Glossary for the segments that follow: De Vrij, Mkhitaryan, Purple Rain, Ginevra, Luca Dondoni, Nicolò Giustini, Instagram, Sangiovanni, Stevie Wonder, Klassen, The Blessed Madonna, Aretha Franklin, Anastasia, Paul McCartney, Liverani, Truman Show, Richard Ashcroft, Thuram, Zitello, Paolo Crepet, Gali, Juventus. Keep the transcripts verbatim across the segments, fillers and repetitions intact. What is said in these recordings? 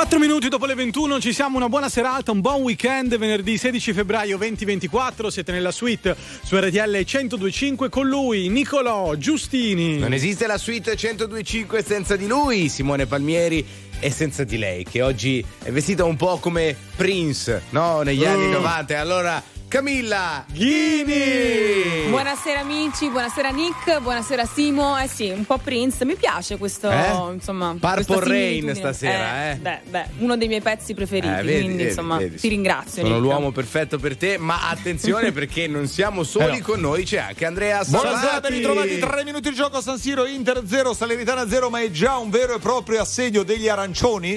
quattro minuti dopo le ventuno, ci siamo, una buona serata, un buon weekend, venerdì sedici febbraio duemilaventiquattro, siete nella suite su R T L centodue e cinque con lui, Nicolò Giustini. Non esiste la suite centodue e cinque senza di lui, Simone Palmieri. E senza di lei, che oggi è vestita un po' come Prince, no? Negli uh. anni novanta. Allora, Camilla Ghini! Buonasera amici, buonasera Nick, buonasera Simo. Eh sì, un po' Prince, mi piace questo, eh? Insomma, Purple Rain stasera, eh? eh. Beh, beh, uno dei miei pezzi preferiti, eh, vedi, quindi vedi, insomma, vedi. Ti ringrazio. Sono Nick, l'uomo perfetto per te, ma attenzione perché non siamo soli, eh no. Con noi c'è anche Andrea Salvati. Buonasera, ben ritrovati, tre minuti di gioco a San Siro, Inter zero, Salernitana zero, ma è già un vero e proprio assedio degli arancioni.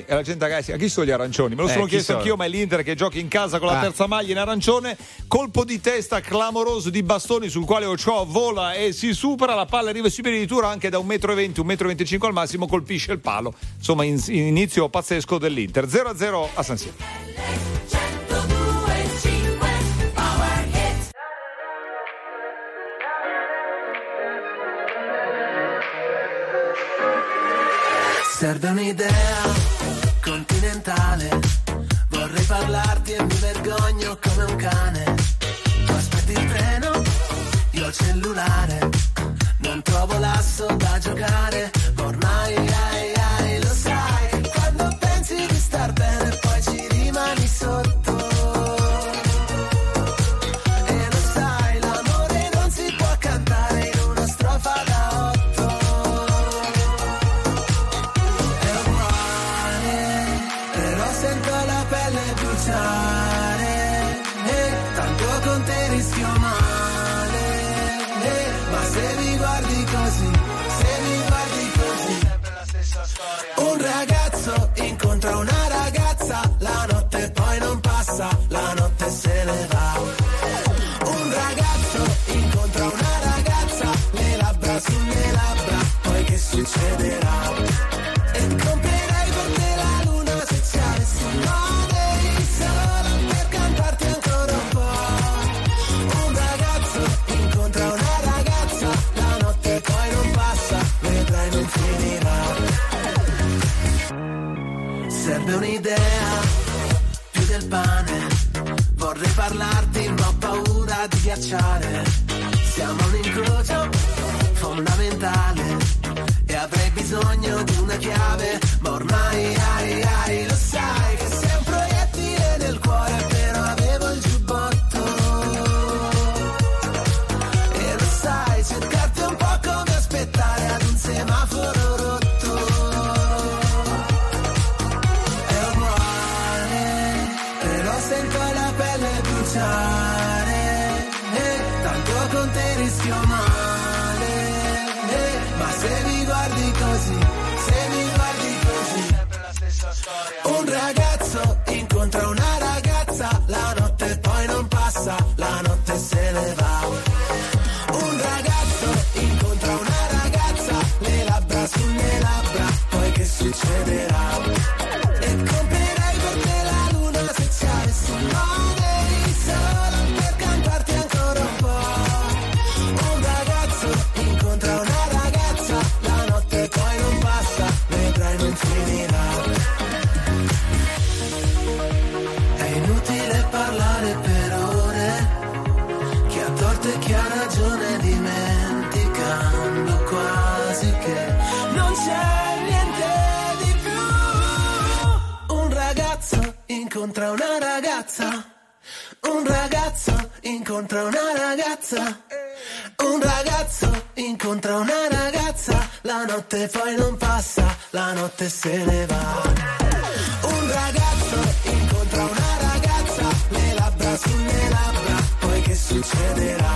E la gente, ragazzi, a chi sono gli arancioni? Me lo eh, sono chiesto sono? anch'io, ma è l'Inter che gioca in casa con la ah. terza maglia in arancione. Colpo di testa clamoroso di Bastoni sul quale Ochoa vola e si supera, la palla arriva subito di Thuram anche da un metro e venti, un metro e venticinque al massimo, colpisce il palo. Insomma, in, in inizio pazzesco dell'Inter. zero a zero a San Siro. Serve un'idea continentale, vorrei parlarti e mi vergogno come un cane. Tu aspetti il treno, io il cellulare, non trovo l'asso da giocare, ormai ai ai lo sai, quando pensi di star bene poi ci rimani sotto. La notte se ne va. Un ragazzo incontra una ragazza, le labbra sulle labbra, poi che succederà? E comprerei per te la luna se ci avessi male, solo per cantarti ancora un po'. Un ragazzo incontra una ragazza, la notte poi non passa, vedrai non finirà. Serve un'idea del pane, vorrei parlarti ma ho paura di ghiacciare, siamo un incrocio fondamentale e avrei bisogno di una chiave, ma ormai ai ai lo sai che sei un proiettile nel cuore, però avevo il giubbotto e lo sai, cercarti un po' come aspettare ad un semaforo rosso. Un ragazzo incontra una ragazza, la notte poi non passa, la notte se ne va. Un ragazzo incontra una ragazza, le labbra sulle labbra, poi che succederà? E comprerei per te la luna se ci avessi male, solo per cantarti ancora un po'. Un ragazzo incontra una ragazza, la notte poi non passa, vedrai non finirà. Che ha ragione dimenticando quasi che non c'è niente di più. Un ragazzo incontra una ragazza, un ragazzo incontra una ragazza, un ragazzo incontra una ragazza, la notte poi non passa, la notte se ne va. Un ragazzo incontra una ragazza, le labbra sulle labbra, poi che succederà?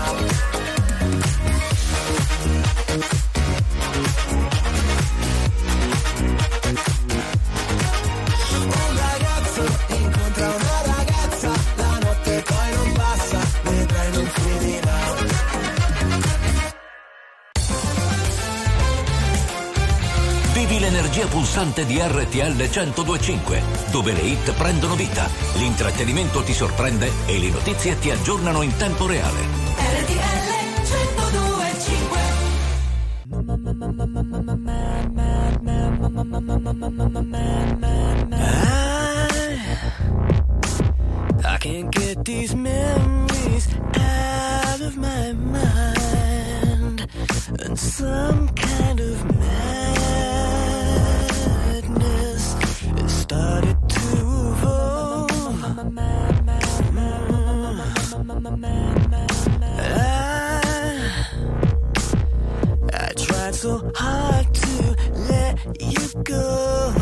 Energia pulsante di R T L centodue e cinque, dove le hit prendono vita, l'intrattenimento ti sorprende e le notizie ti aggiornano in tempo reale. R T L centodue e cinque. I, I can't get these memories out of my mind, and some kind of madness it started to evolve. Mm. I, I tried so hard to let you go,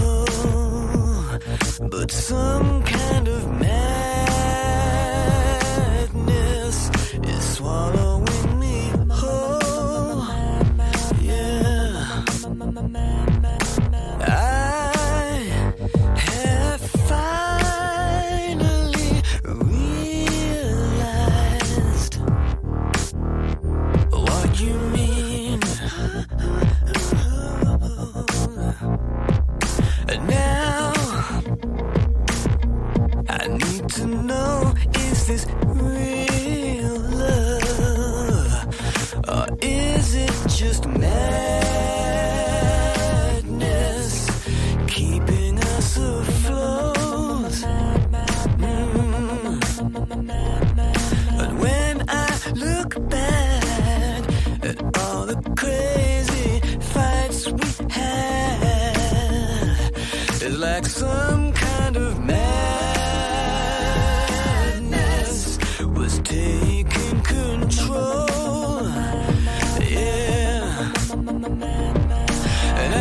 but some kind of madness is swallowing me whole. Yeah, I have finally realized what you mean. And now I need to know, is this real love, or is it just madness keeping us afloat? Mm. But when I look back at all the crazy fights we had, it's like some kind of madness taking control, yeah. And I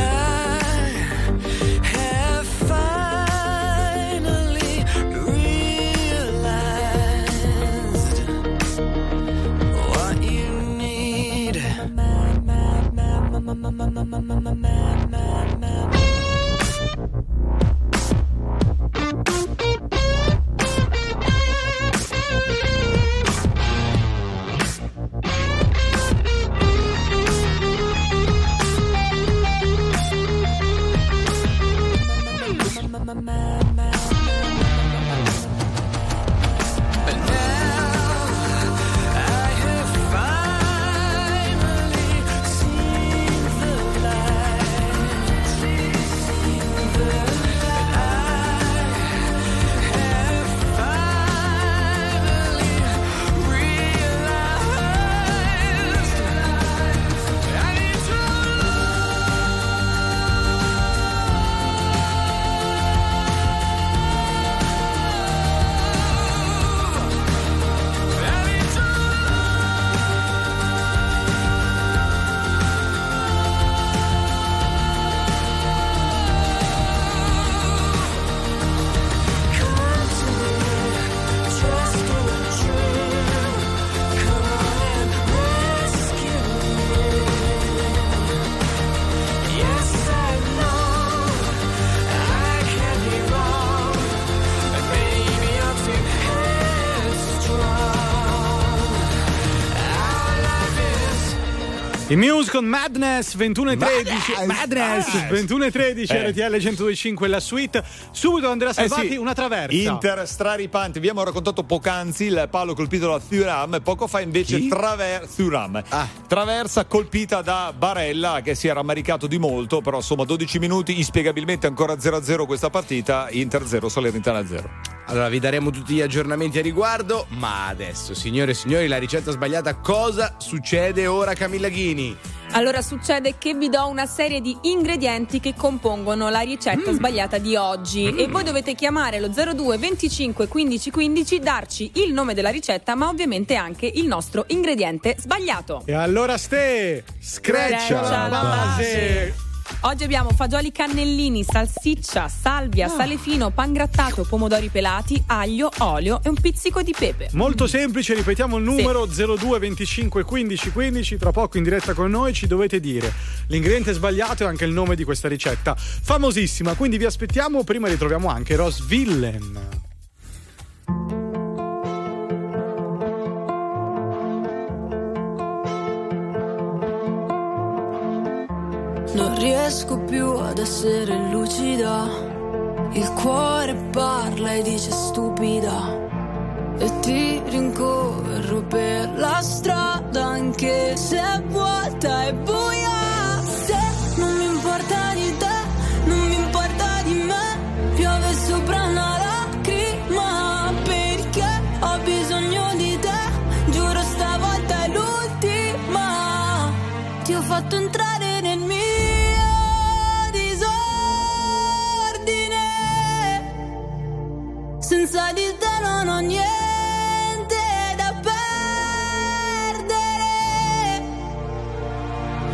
have finally realized what you need. Il Muse con Madness, ventuno e tredici Madness, ventuno e tredici eh. R T L centodue e cinque la suite. Subito Andrea Salvati, eh sì. Una traversa Inter straripante. Vi abbiamo raccontato poc'anzi il palo colpito da Thuram. Poco fa invece traver- Thuram ah. traversa colpita da Barella, che si era ammaricato di molto. Però insomma dodici minuti, inspiegabilmente ancora zero a zero questa partita. Inter zero, Salernitana zero. Allora vi daremo tutti gli aggiornamenti a riguardo, ma adesso, signore e signori, la ricetta sbagliata. Cosa succede ora, Camilla Ghini? Allora succede che vi do una serie di ingredienti che compongono la ricetta mm. sbagliata di oggi mm. e voi dovete chiamare lo zero due venticinque quindici quindici, darci il nome della ricetta, ma ovviamente anche il nostro ingrediente sbagliato. E allora ste screccia la base. Oggi abbiamo fagioli cannellini, salsiccia, salvia, sale fino, pangrattato, pomodori pelati, aglio, olio e un pizzico di pepe. Molto semplice, ripetiamo il numero sì. zero due venticinque quindici quindici. Tra poco in diretta con noi ci dovete dire l'ingrediente sbagliato e anche il nome di questa ricetta famosissima, quindi vi aspettiamo. Prima ritroviamo anche Ross Villain. Non riesco più ad essere lucida, il cuore parla e dice stupida, e ti rincorro per la strada anche se è vuota e buia. Se non mi importa di te, fatto entrare nel mio disordine. Senza di te non ho niente da perdere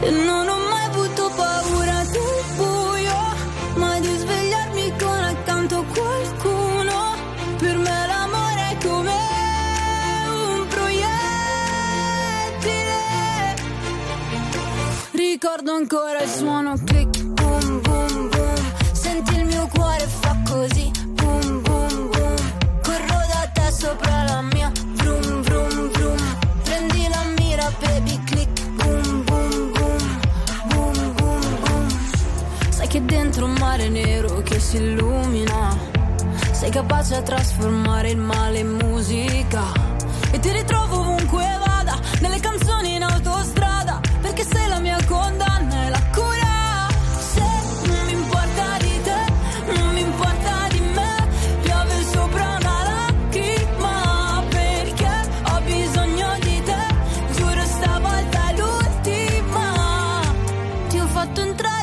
e non ho mai avuto paura del buio, ma di svegliarmi con accanto qualcuno. Per me l'amore è come un proiettile. Ricordo ancora il suono click, boom, boom, boom. Senti il mio cuore fa così, boom, boom, boom. Corro da te sopra la mia, vroom, vroom, vroom. Prendi la mira, baby, click, boom, boom, boom. Boom, boom, boom. Sai che dentro un mare nero che si illumina sei capace a trasformare il male in musica. E ti ritrovo ovunque vada, nelle canzoni in autostrada, perché sei la mia condanna e la cura. Se non mi importa di te, non mi importa di me, piove sopra una lacrima, perché ho bisogno di te. Giuro stavolta è l'ultima. Ti ho fatto entrare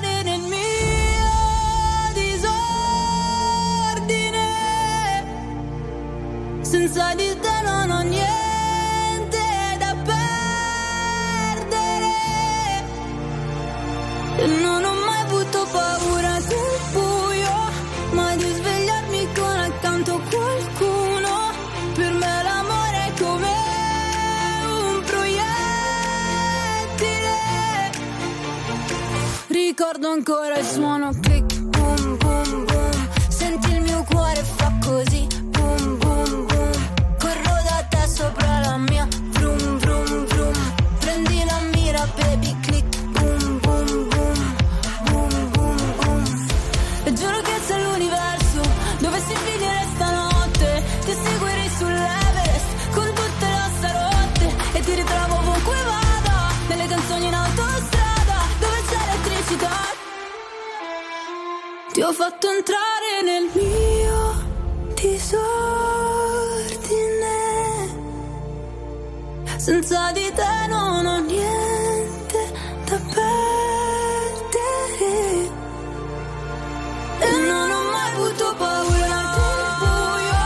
senza di te non ho niente da perdere e non ho mai avuto paura del buio, ma di svegliarmi con accanto qualcuno. Per me l'amore è come un proiettile. Ricordo ancora il suono click, boom, boom, boom. Senti il mio cuore fa così, boom, boom, boom. Sopra la mia, vroom, vroom, vroom. Prendi la mira, baby, click, boom, boom, boom. Boom, boom, boom. E giuro che se l'universo dovessi finire stanotte, ti seguirei sull'Everest con tutte le ossa rotte. E ti ritrovo ovunque vada, nelle canzoni in autostrada, dove c'è elettricità. Ti ho fatto entrare nel mio tesoro. Senza di te non ho niente da perdere e non ho mai avuto paura del buio,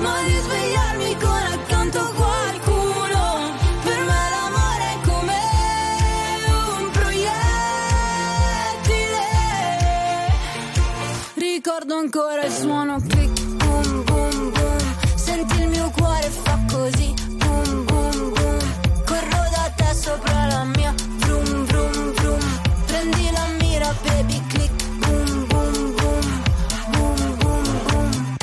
ma di svegliarmi con accanto qualcuno. Per me l'amore è come un proiettile. Ricordo ancora il suono click, boom, boom, boom. Senti il mio cuore fa così, boom, boom, boom. Sopra la mia, vroom, vroom, vroom. Prendi la mira, baby, click, boom, boom, boom. Boom, boom, boom.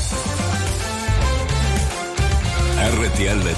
R T L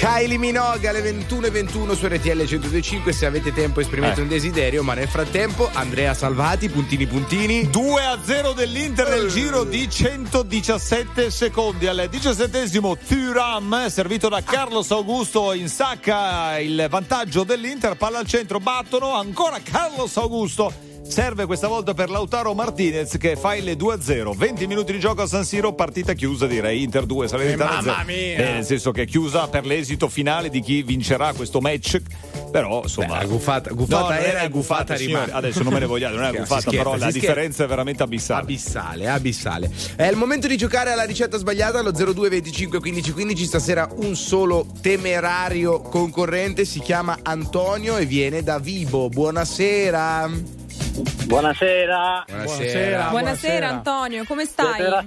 Kylie Minogue alle ventuno e ventuno su R T L centodue e cinque. Se avete tempo esprimete eh. un desiderio, ma nel frattempo Andrea Salvati, puntini puntini, due a zero dell'Inter nel giro di centodiciassette secondi. Al diciassettesimo Thuram, servito da Carlos Augusto, insacca il vantaggio dell'Inter, palla al centro, battono ancora Carlos Augusto, serve questa volta per Lautaro Martinez che fa il due a zero. venti minuti di gioco a San Siro, partita chiusa direi, Inter due, Salernitana zero. Mamma mia! Eh, nel senso che è chiusa per l'esito finale di chi vincerà questo match, però insomma... Beh, la guffata, guffata no, era e guffata, guffata rimane. Adesso non me ne vogliate, non è guffata, scherza, però la differenza è veramente abissale. Abissale, abissale. È il momento di giocare alla ricetta sbagliata, allo zero due venticinque quindici quindici. Stasera un solo temerario concorrente, si chiama Antonio e viene da Vibo. Buonasera! Buonasera. Buonasera. Buonasera. Buonasera Antonio, come stai? Buonasera.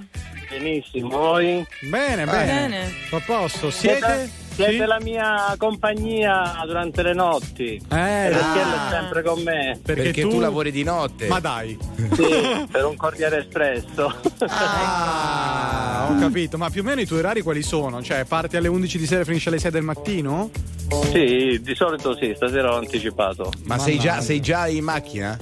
Benissimo, voi? Bene, bene. bene. A posto, siete? Siete sì? La mia compagnia durante le notti. Eh, perché ah. è sempre con me. Perché, perché tu... tu lavori di notte. Ma dai. Sì, per un cordiale espresso. Ah, ho capito, ma più o meno i tuoi orari quali sono? Cioè, parti alle undici di sera e finisci alle sei del mattino? Sì, di solito sì, stasera l'ho anticipato. Ma, ma sei, già, sei già in macchina?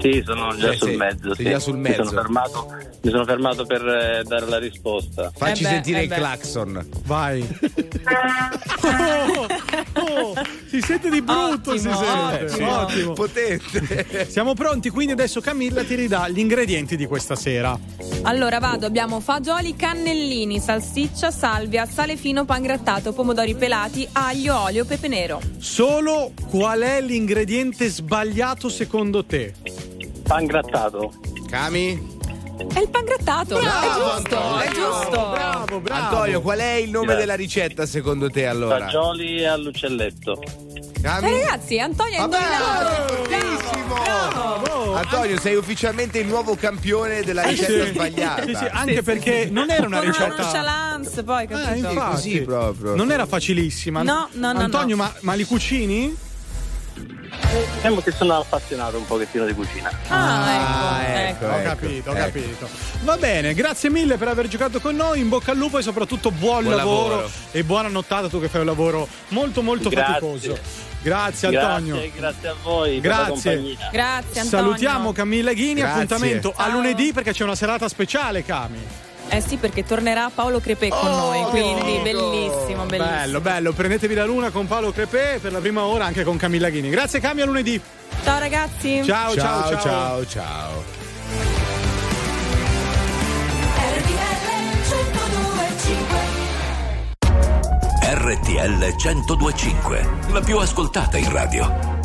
Sì, sono già eh, sul sì, mezzo. Sì. Già sul mezzo. Mi sono fermato, mi sono fermato per eh, dare la risposta. Facci eh beh, sentire eh il beh. clacson. Vai. oh, oh, si sente di brutto. Ottimo, si sente. Ottimo. Ottimo. Potente. Siamo pronti, quindi adesso Camilla ti ridà gli ingredienti di questa sera. Allora vado, abbiamo fagioli, cannellini, salsiccia, salvia, sale fino, pan grattato, pomodori pelati, aglio, olio, pepe nero. Solo qual è l'ingrediente sbagliato secondo te? Pan grattato. Cami? È il pan grattato. Bravo, è giusto, Antonio, è giusto. Bravo, bravo. Antonio, qual è il nome Grazie. della ricetta secondo te allora? Fagioli all'uccelletto. Cami? Eh, ragazzi, Antonio è indovinato. Bravissimo. Bravo. Bravo. Antonio, sei ufficialmente il nuovo campione della ricetta eh, sì. sbagliata. Sì, sì, anche sì, perché sì. non era una ricetta. Con una nonchalance, poi capito? Ah, così proprio. Non era facilissima. No, no, no. Antonio, no. Ma, ma li cucini? Sembra che sono appassionato un pochettino di cucina. Ah, ah ecco, ecco, ecco. Ho capito, ho ecco. capito. Va bene, grazie mille per aver giocato con noi. In bocca al lupo e soprattutto buon, buon lavoro. lavoro e buona nottata, tu che fai un lavoro molto molto grazie. faticoso. Grazie Antonio. Grazie, grazie a voi. Grazie. Per la grazie Antonio. Salutiamo Camilla Ghini, grazie. appuntamento Ciao. a lunedì perché c'è una serata speciale, Cami. Eh sì, perché tornerà Paolo Crepet con oh, noi, quindi oh, bellissimo, bellissimo. Bello, bello, prendetevi la luna con Paolo Crepet per la prima ora anche con Camilla Ghini. Grazie Cami, a lunedì. Ciao ragazzi. Ciao, ciao, ciao, ciao. ciao, ciao. R T L centodue e cinque, la più ascoltata in radio.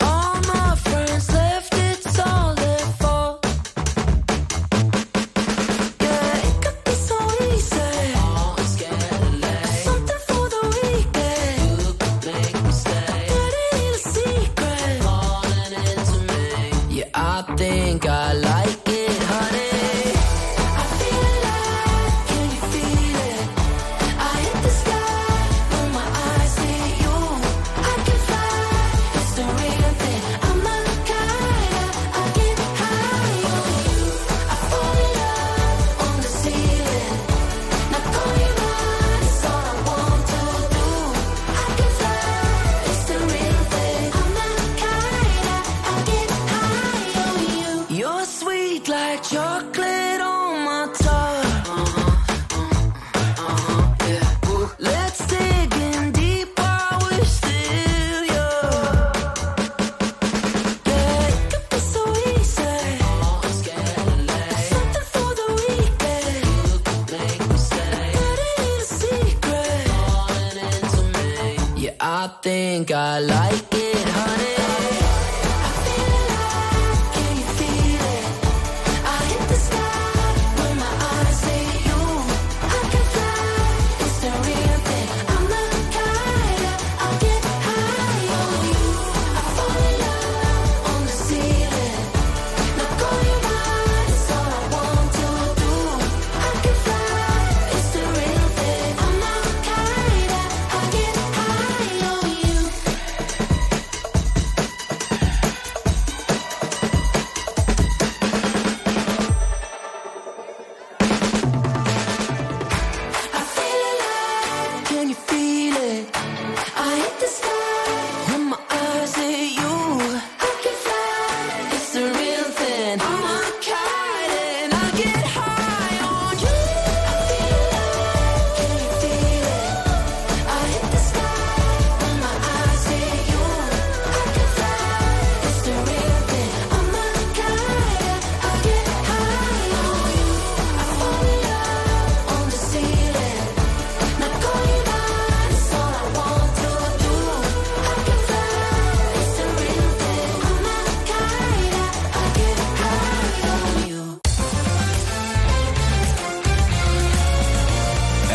All my friends left, it's all their fault. Yeah, it could be so easy. Always get late. Something for the weekend. You could make I think I like it, honey. I feel alive, can you feel it? I hit the sky, when my eyes see you. I can fly, it's the real thing. I'm not the kind of, I get high on you. I fall in love on the ceiling. Now call me mine, it's all I want to do. I can fly, it's the real thing. I'm not the kind of, I get high. You're sweet like chocolate on my tongue. Uh-huh, uh-huh, uh-huh, yeah. Ooh, let's dig in deep while we're still young. Yeah, it could be so easy. Always get late. Something for the weekend. You could make mistakes, but it ain't a secret. Falling into me. Yeah, I think I like it, honey. I'm not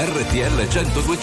R T L centodue e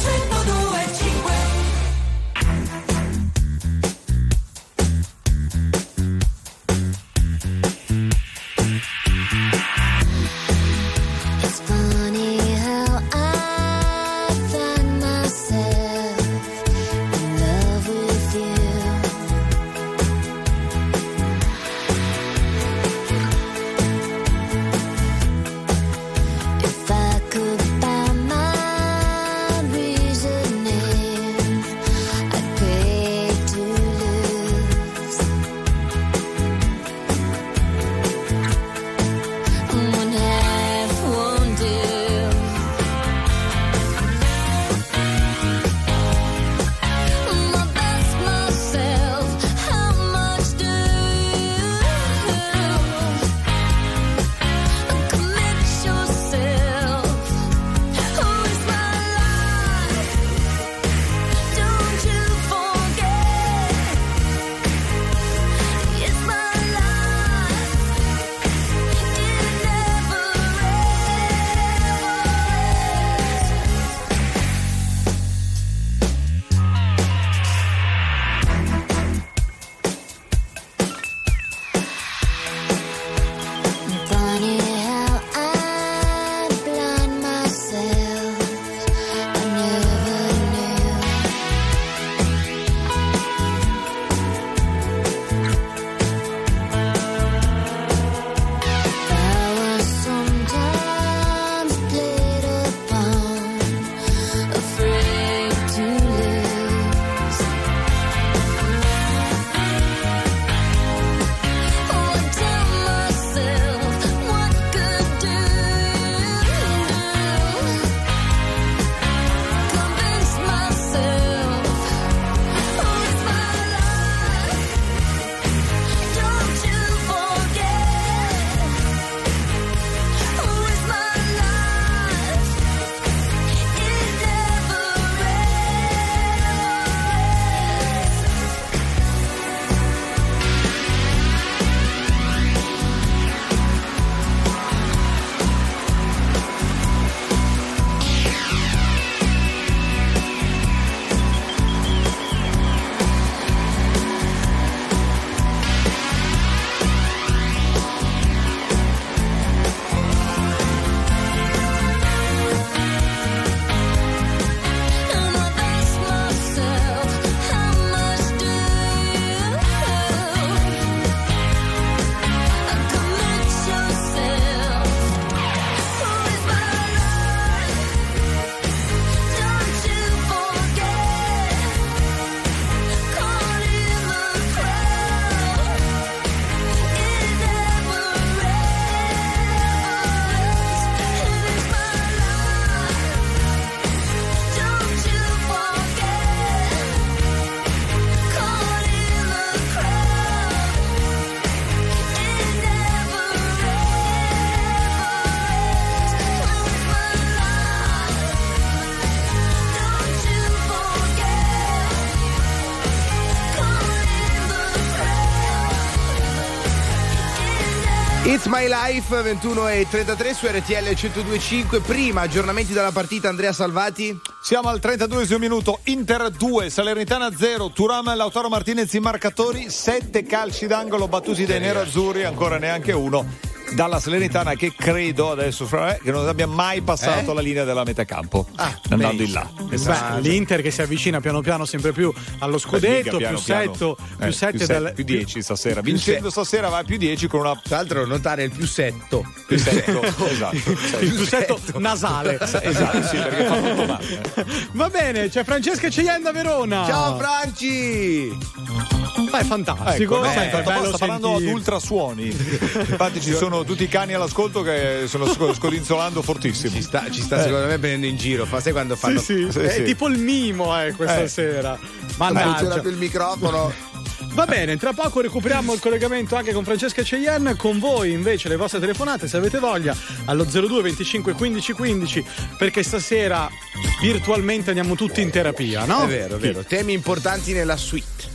centodue e cinque. It's My Life, ventuno e trentatré su R T L centodue e cinque. Prima aggiornamenti dalla partita, Andrea Salvati. Siamo al trentaduesimo minuto, Inter due, Salernitana zero, Thuram e Lautaro Martinez i marcatori, sette calci d'angolo battuti dai nerazzurri, ancora neanche uno dalla Salernitana, che credo adesso fra, eh, che non abbia mai passato eh? la linea della metacampo, ah, andando in là. Esatto. Beh, l'Inter che si avvicina piano piano sempre più allo scudetto, piano, più setto, più eh, sette, più, del... più dieci stasera, vincendo stasera va a più dieci con una, tra l'altro notare il più setto, più setto, esatto, cioè, il più setto nasale, esatto, sì, perché fa tutto male. Va bene, c'è Francesca Caglieni da Verona. Ciao Franci. Ma è fantastico, ecco, beh, è bello, sta parlando ad ultrasuoni. Infatti ci sono tutti i cani all'ascolto che sono scodinzolando fortissimo. Ci sta, ci sta eh. secondo me prendendo in giro, fa, sai quando fanno sì, sì. È sì. tipo il mimo eh, questa eh. sera. Ma non funziona più il microfono. Va bene, tra poco recuperiamo il collegamento anche con Francesca Caglieni. Con voi invece le vostre telefonate, se avete voglia, allo zero due venticinque quindici quindici, perché stasera virtualmente andiamo tutti in terapia, no? È vero, è vero, sì. Temi importanti nella suite.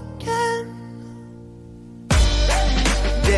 again.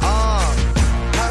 Uh, how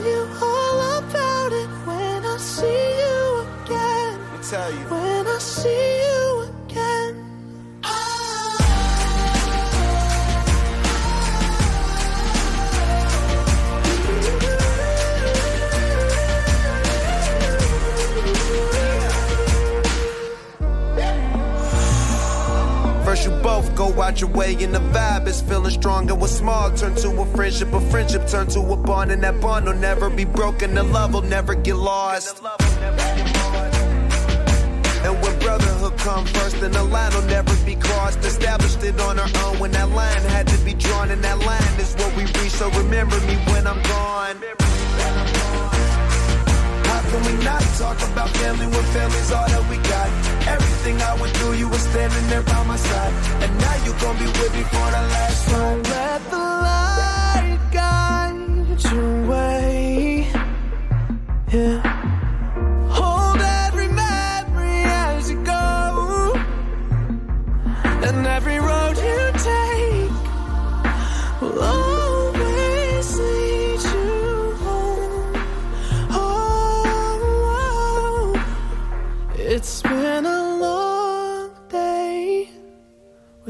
you all about it when I see you again. Let me tell you. When I see you again. First you both go out your way and the vibe is feeling strong, and what's small turn to a friendship, a friendship turn to a bond, and that bond will never be broken, the love will never get lost. And when brotherhood come first, then the line will never be crossed. Established it on our own when that line had to be drawn, and that line is what we reach, so remember me when I'm gone. Can we not talk about family when family's all that we got? Everything I went through, you were standing there by my side. And now you gon' be with me for the last time. So let the light guide your way. Yeah. Hold every memory as you go. And every road you take will always lead you. It's been a long day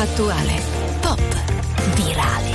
Attuale, pop, virale,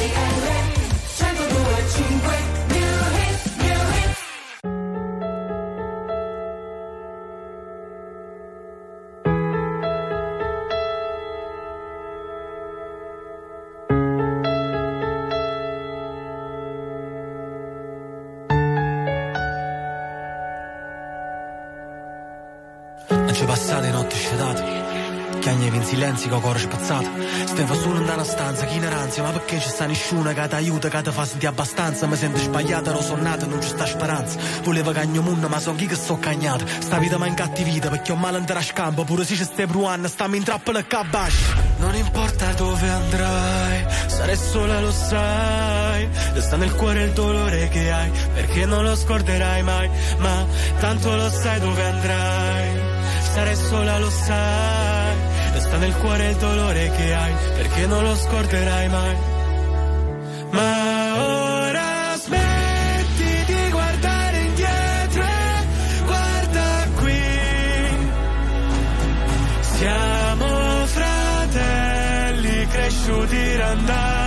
T L centodue e cinque. Silenzio con il cuore spazzato, stavo solo in una stanza che in ansia, ma perché ci sta nessuno che ti aiuta, che ti fa sentire abbastanza? Mi sento sbagliata, ero sonnato, non c'è sta speranza. Volevo cagno munno, ma son chi che sto cagnato. Sta vita mi incattivita perché ho male andare a scampo, pure se ci stai bruando, stammi in trappola e cabash. Non importa dove andrai, sarai sola, lo sai. Resta nel cuore il dolore che hai, perché non lo scorderai mai. Ma tanto lo sai dove andrai, sarai sola, lo sai. Resta nel cuore il dolore che hai, perché non lo scorderai mai. Ma ora smetti di guardare indietro e guarda qui. Siamo fratelli cresciuti randati.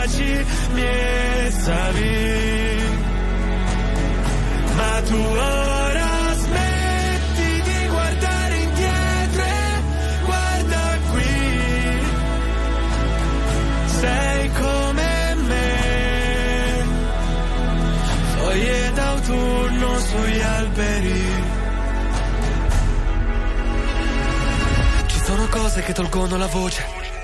mnie samim, ma tu ora smetti di guardare indietro e guarda qui, sei come me, foglie d'autunno sugli alberi. Sono cose che tolgono la voce,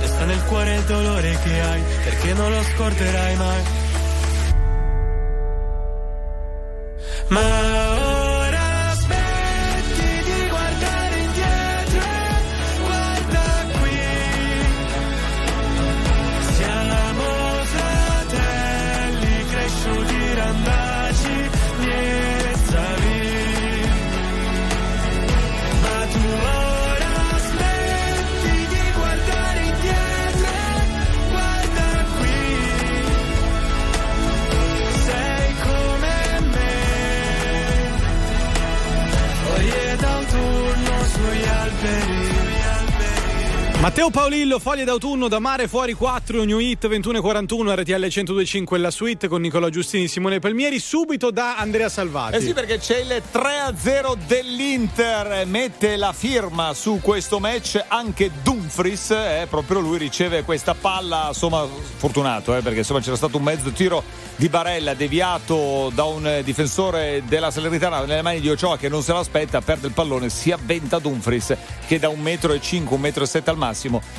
resta nel cuore il dolore che hai, perché non lo scorderai mai. Ma Matteo Paolillo, foglie d'autunno da mare fuori quattro, New Hit ventuno e quarantuno, R T L centodue e cinque la suite con Nicolò Giustini, Simone Palmieri, subito da Andrea Salvati. Eh sì, perché c'è il tre a zero dell'Inter, mette la firma su questo match anche Dumfries, eh, proprio lui riceve questa palla, insomma fortunato, eh, perché insomma c'era stato un mezzo tiro di Barella deviato da un difensore della Salernitana nelle mani di Ochoa che non se l'aspetta, perde il pallone, si avventa Dumfries che da un metro e cinque, un metro e sette al massimo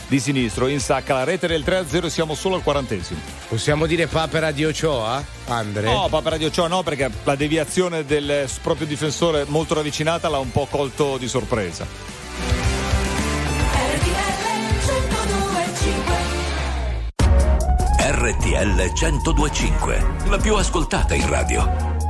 di sinistro insacca la rete del tre a zero. Siamo solo al quarantesimo. Possiamo dire papera di Ochoa, Andre? No, papera di Ochoa no, perché la deviazione del proprio difensore molto ravvicinata l'ha un po' colto di sorpresa. R T L centodue e cinque, la più ascoltata in radio.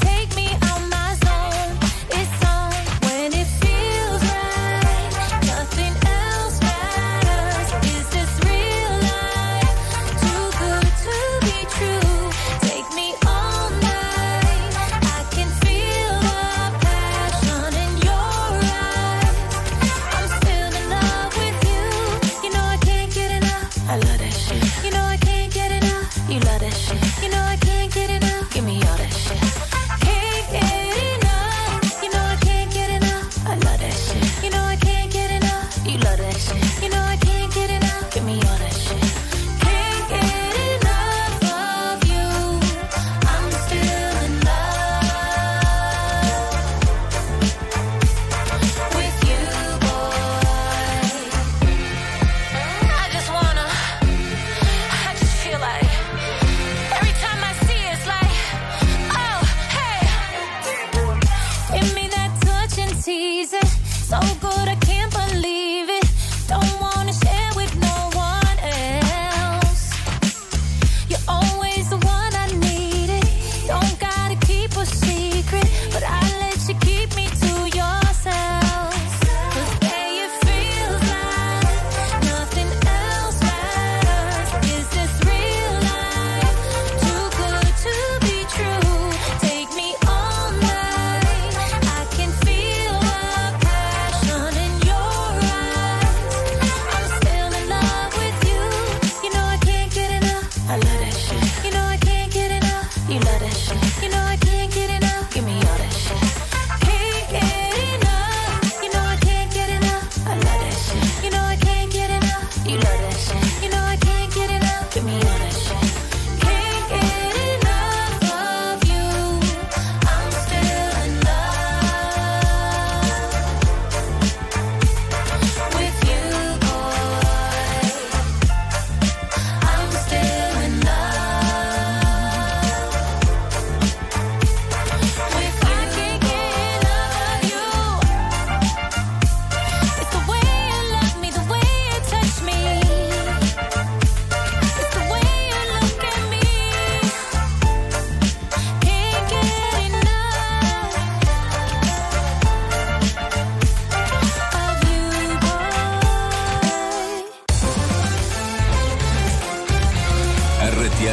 Take me on my zone. R T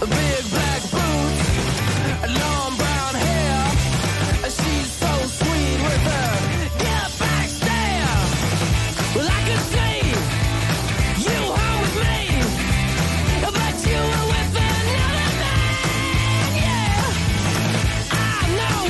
Big black boots, long brown hair. She's so sweet with her get back stare. Well, I could say. I said,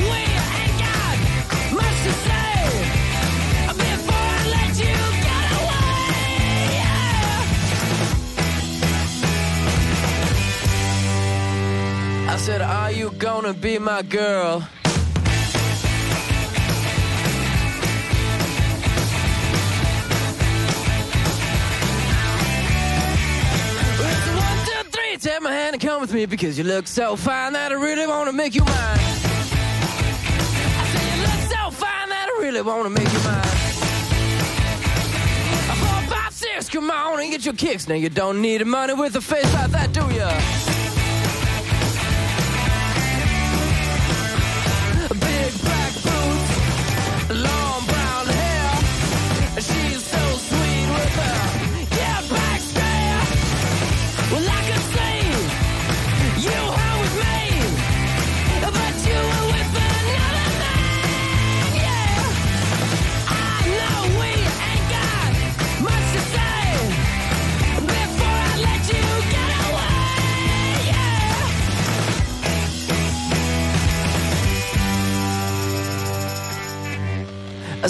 are you gonna be my girl? Listen, one, two, three, take my hand and come with me because you look so fine that I really wanna make you mine. I said, you look so fine that I really wanna make you mine. Four, five, six, come on and get your kicks. Now you don't need money with a face like that, do ya? Long brown hair, she's so sweet with her get back stare. Well, I could say you were with me, but you were with another man. Yeah, I know we ain't got much to say before I let you get away. I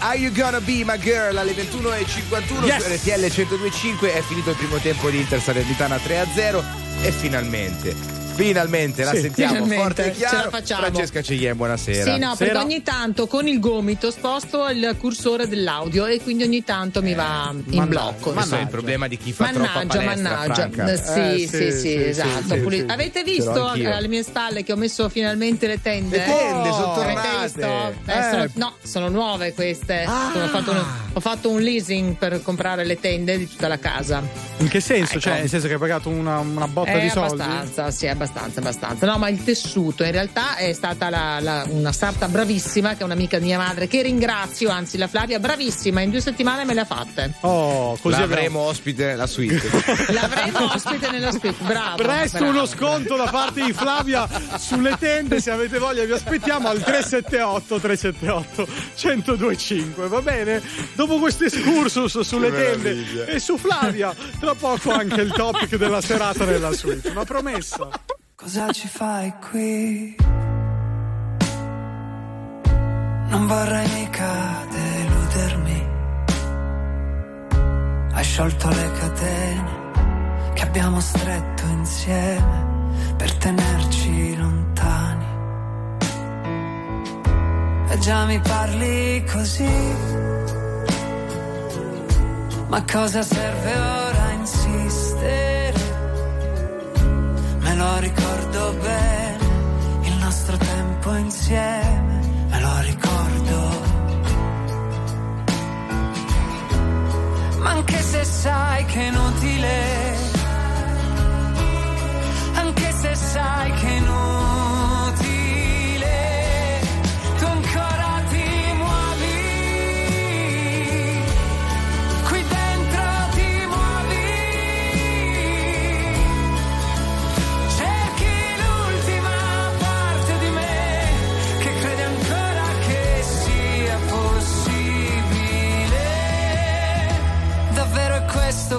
Are you gonna be my girl alle ventuno e cinquantuno yes. Su R T L centodue e cinque è finito il primo tempo di Inter Salernitana tre a zero e finalmente finalmente la sì, sentiamo finalmente, forte e chiaro. Ce la facciamo. Francesca Caglieni, buonasera. Sì, no, perché ogni tanto con il gomito sposto il cursore dell'audio e quindi ogni tanto eh, mi va in man- blocco. Ma questo è il problema di chi fa mannaggia, troppa palestra, mannaggia. Sì, eh, sì, sì, sì, sì, esatto. Sì, Puli- sì, avete visto alle mie spalle che ho messo finalmente le tende? Le tende, oh, sono tornate. Eh, eh. Sono, no, sono nuove queste. Ah. Sono fatto un, ho fatto un leasing per comprare le tende di tutta la casa. In che senso? Ah, cioè, nel senso che hai pagato una, una botta eh, di soldi? Abbastanza, sì, abbastanza. Abbastanza, abbastanza. No, ma il tessuto in realtà è stata la, la, una sarta bravissima che è un'amica di mia madre che ringrazio, anzi la Flavia, bravissima, in due settimane me le ha fatte. Oh, così avremo ospite nella suite. L'avremo ospite nella suite, bravo. Presto bravo, uno sconto bravo. Da parte di Flavia sulle tende, se avete voglia vi aspettiamo al tre sette otto tre sette otto uno zero due cinque, va bene? Dopo questo excursus sulle tende e su Flavia, tra poco anche il topic della serata nella suite, una promessa. Cosa ci fai qui? Non vorrei mica deludermi. Hai sciolto le catene che abbiamo stretto insieme per tenerci lontani. È già mi parli così, ma cosa serve ora insistere? Me lo ricordo bene, il nostro tempo insieme, me lo ricordo. Ma anche se sai che è inutile, anche se sai che è inutile,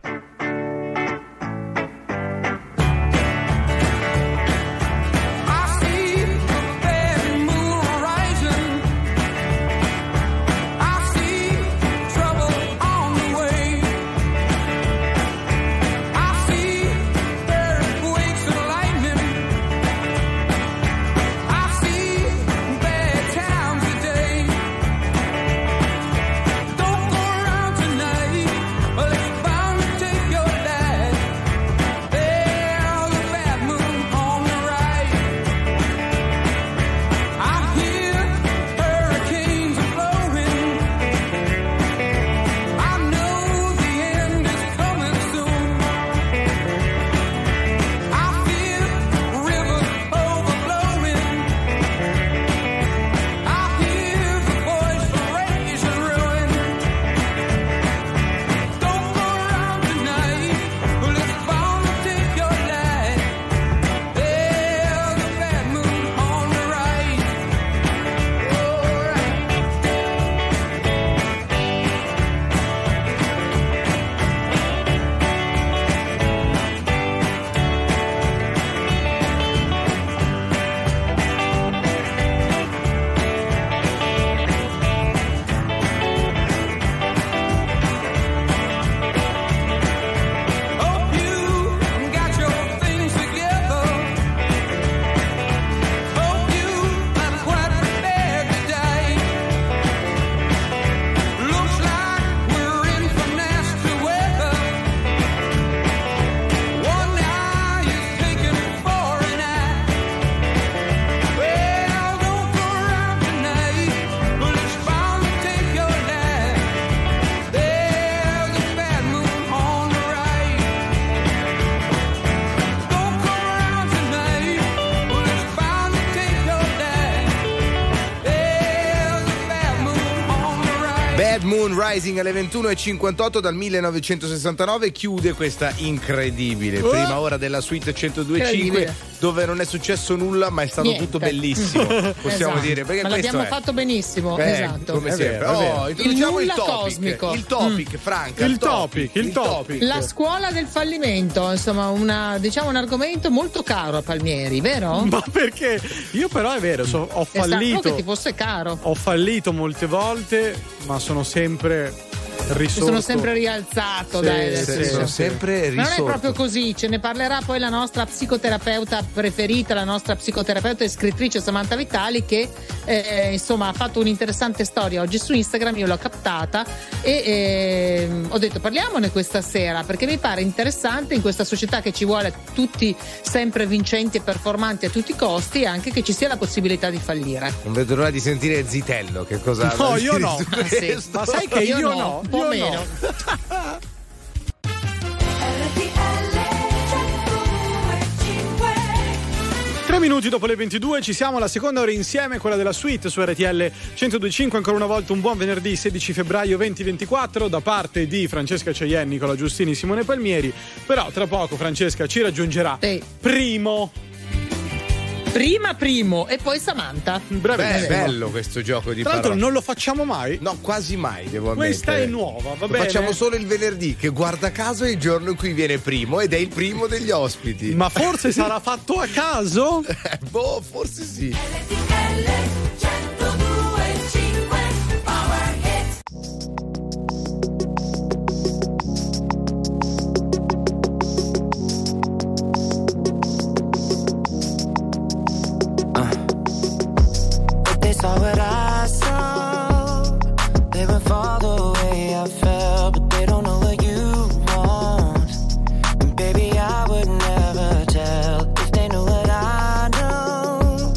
Take Red Moon Rising alle ventuno e cinquantotto dal millenovecentosessantanove chiude questa incredibile oh. prima ora della suite centodue e cinque, dove non è successo nulla ma è stato Niente. tutto bellissimo, possiamo esatto. dire, perché ma l'abbiamo è... fatto benissimo, eh, esatto, come sempre. Oh, introduciamo il, il topic cosmico. il topic mm. Franca il, il topic, topic il topic la scuola del fallimento, insomma una, diciamo un argomento molto caro a Palmieri, vero? Ma perché io però è vero so, ho è fallito che ti fosse caro ho fallito molte volte ma sono sempre risorto. Sono sempre rialzato, sì, dai, sì, sì. Sono sempre risorto. Ma non è proprio così, ce ne parlerà poi la nostra psicoterapeuta preferita, la nostra psicoterapeuta e scrittrice Samantha Vitali, che eh, insomma ha fatto un'interessante storia oggi su Instagram, io l'ho captata e eh, ho detto parliamone questa sera perché mi pare interessante in questa società che ci vuole tutti sempre vincenti e performanti a tutti i costi, anche che ci sia la possibilità di fallire. Non vedo l'ora di sentire Zitello che cosa no io no ah, sì. ma sai che io, io no, no. Un po' meno. Tre minuti dopo le ventidue ci siamo alla seconda ora insieme, quella della suite su R T L centodue e cinque. Ancora una volta un buon venerdì sedici febbraio duemilaventiquattro da parte di Francesca Caglieni, Nicolò Giustini, Simone Palmieri. Però tra poco Francesca ci raggiungerà Ehi. primo Prima Primo e poi Samantha. Bravo, è bello questo gioco di parole. Tra l'altro non lo facciamo mai? No, quasi mai, devo ammettere. Questa è nuova, va bene. Lo facciamo solo il venerdì, che guarda caso è il giorno in cui viene Primo ed è il primo degli ospiti. Ma forse sarà fatto a caso? Eh, boh, forse sì. L T L centodue e cinque Power Hit. Saw what I saw. They would fall the way I felt, but they don't know what you want. And baby, I would never tell. If they knew what I know,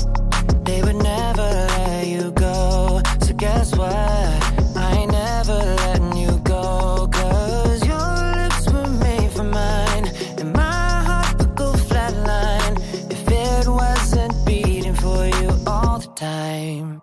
they would never let you go. So guess what? I ain't never letting you go. Cause your lips were made for mine, and my heart would go flatline if it wasn't beating for you all the time.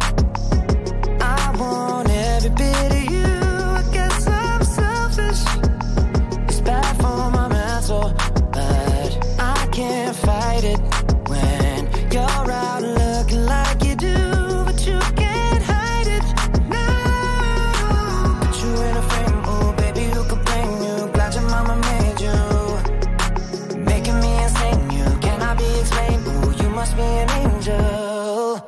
I want every bit of you. I guess I'm selfish. It's bad for my mental, but I can't fight it when you're out looking like you do, but you can't hide it. No, put you in a frame, oh baby, who could blame you? Glad your mama made you, making me insane. Ooh, you must be an angel.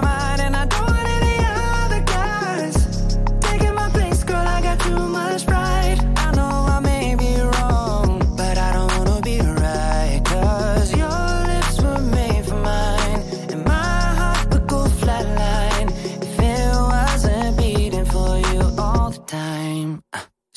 mind, and I don't want any other guys taking my place. Girl, I got too much pride. I know I may be wrong, but I don't wanna be right. Cause your lips were made for mine, and my heart would go flatline time.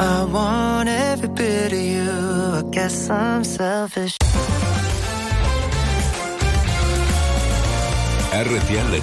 I want every bit of you. I guess I'm selfish. R T L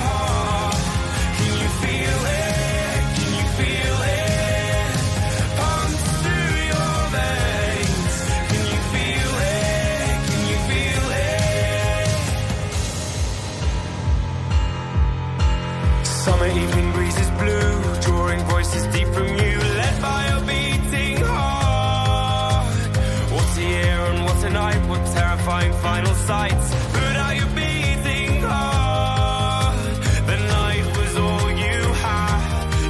Summer evening breeze is blue, drawing voices deep from you, led by a beating heart. What a year and what a night, what terrifying final sights. Put out your beating heart. The night was all you had.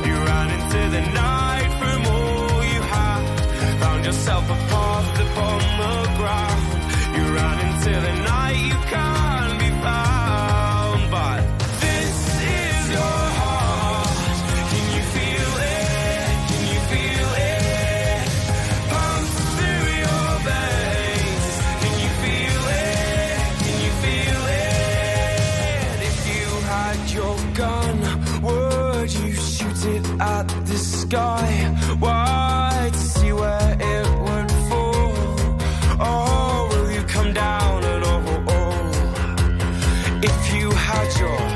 You ran into the night from all you had. Found yourself a path upon the ground. You ran into the night, you can't be found, but at the sky, wide to see where it would fall. Oh, will you come down at all? If you had your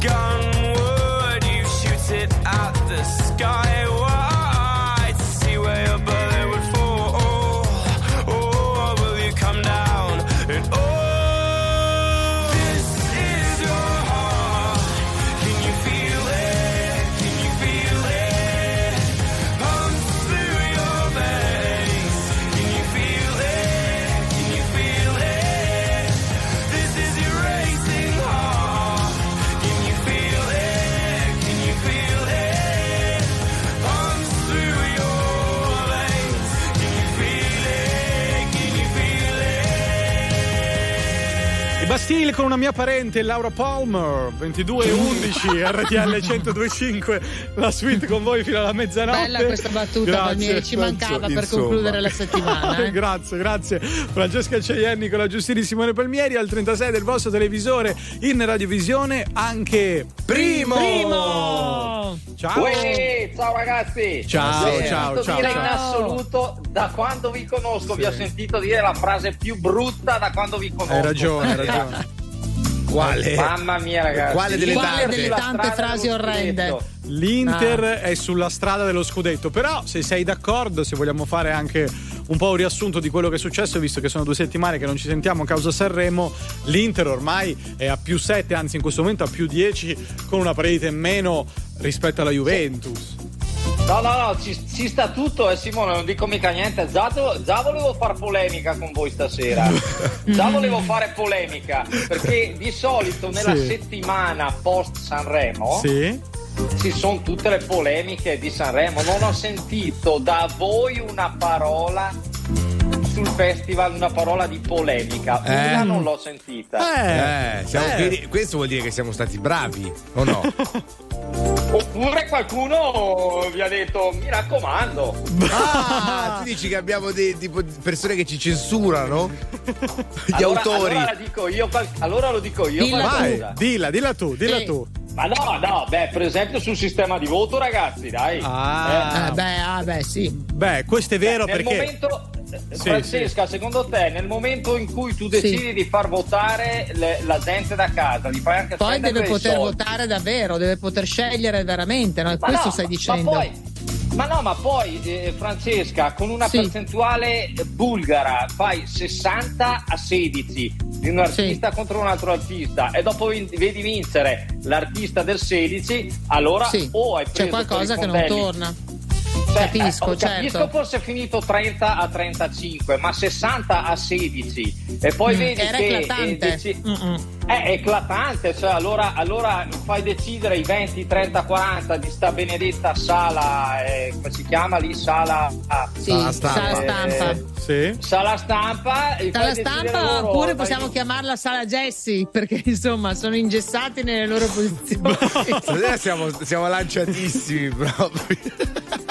gun, would you shoot it at the sky, wide to see where your bullet would fall? Oh, oh, will you come down at all? Bastille con una mia parente, Laura Palmer, ventidue e undici, R T L cento due e cinque, la suite con voi fino alla mezzanotte. Bella questa battuta, grazie, Palmieri, ci mancava per insomma. Concludere la settimana. Eh? grazie, grazie. Francesca Caglieni, Nicolò Giustini, Simone Palmieri, al trentasei del vostro televisore, in radiovisione anche Primo! Primo! Ciao! Uè, ciao ragazzi! Ciao, sì, ciao, ciao. Dire ciao. In assoluto, da quando vi conosco, sì. Vi ho sentito dire la frase più brutta da quando vi conosco. Hai ragione, hai ragione. Quale? Mamma mia, ragazzi! Quale delle Quale tante, delle tante frasi orrende? L'Inter ah. è sulla strada dello scudetto, però se sei d'accordo, se vogliamo fare anche un po' un riassunto di quello che è successo, visto che sono due settimane che non ci sentiamo a causa Sanremo, l'Inter ormai è a più sette, anzi in questo momento a più dieci, con una partita in meno rispetto alla Juventus. Sì. No, no, no, ci, ci sta tutto, eh, Simone, non dico mica niente. Già, già volevo far polemica con voi stasera. Già volevo fare polemica, perché di solito nella sì. settimana post Sanremo sì. ci sono tutte le polemiche di Sanremo. Non ho sentito da voi una parola sul festival, una parola di polemica. Eh. Una non l'ho sentita. Eh, eh, siamo, eh. Questo vuol dire che siamo stati bravi, o no? Oppure qualcuno vi ha detto mi raccomando. Ah, tu dici che abbiamo dei tipo persone che ci censurano? Gli allora, autori. Allora, la dico io, allora lo dico io. Dilla vai, tu. Dilla, dilla tu, dilla sì. tu. Ma no, no, beh, per esempio sul sistema di voto, ragazzi, dai. Ah, eh. beh, ah, beh, sì. Beh, questo è vero, beh, perché nel momento sì, Francesca, sì. secondo te nel momento in cui tu decidi sì. di far votare le, la gente da casa, li fai anche poi deve poter soldi. Votare davvero, deve poter scegliere veramente, no? Questo no, stai dicendo. Ma poi Ma no, ma poi eh, Francesca, con una sì. percentuale bulgara fai sessanta a sedici di un artista sì. contro un altro artista, e dopo vedi vincere l'artista del sedici, allora sì. o hai preso, c'è qualcosa che non torna. Beh, capisco, eh, certo. Capisco, forse è finito trenta a trentacinque, ma sessanta a sedici e poi mm, vedi era che eclatante. Dec- è eclatante, cioè allora, allora fai decidere i venti, trenta, quaranta di sta benedetta sala, eh, come si chiama lì? Sala, ah, sì, sala stampa, sala stampa, eh, sì. sala stampa, e sala stampa loro, oppure possiamo io... chiamarla sala Jessie, perché insomma sono ingessati nelle loro posizioni. siamo, siamo lanciatissimi proprio.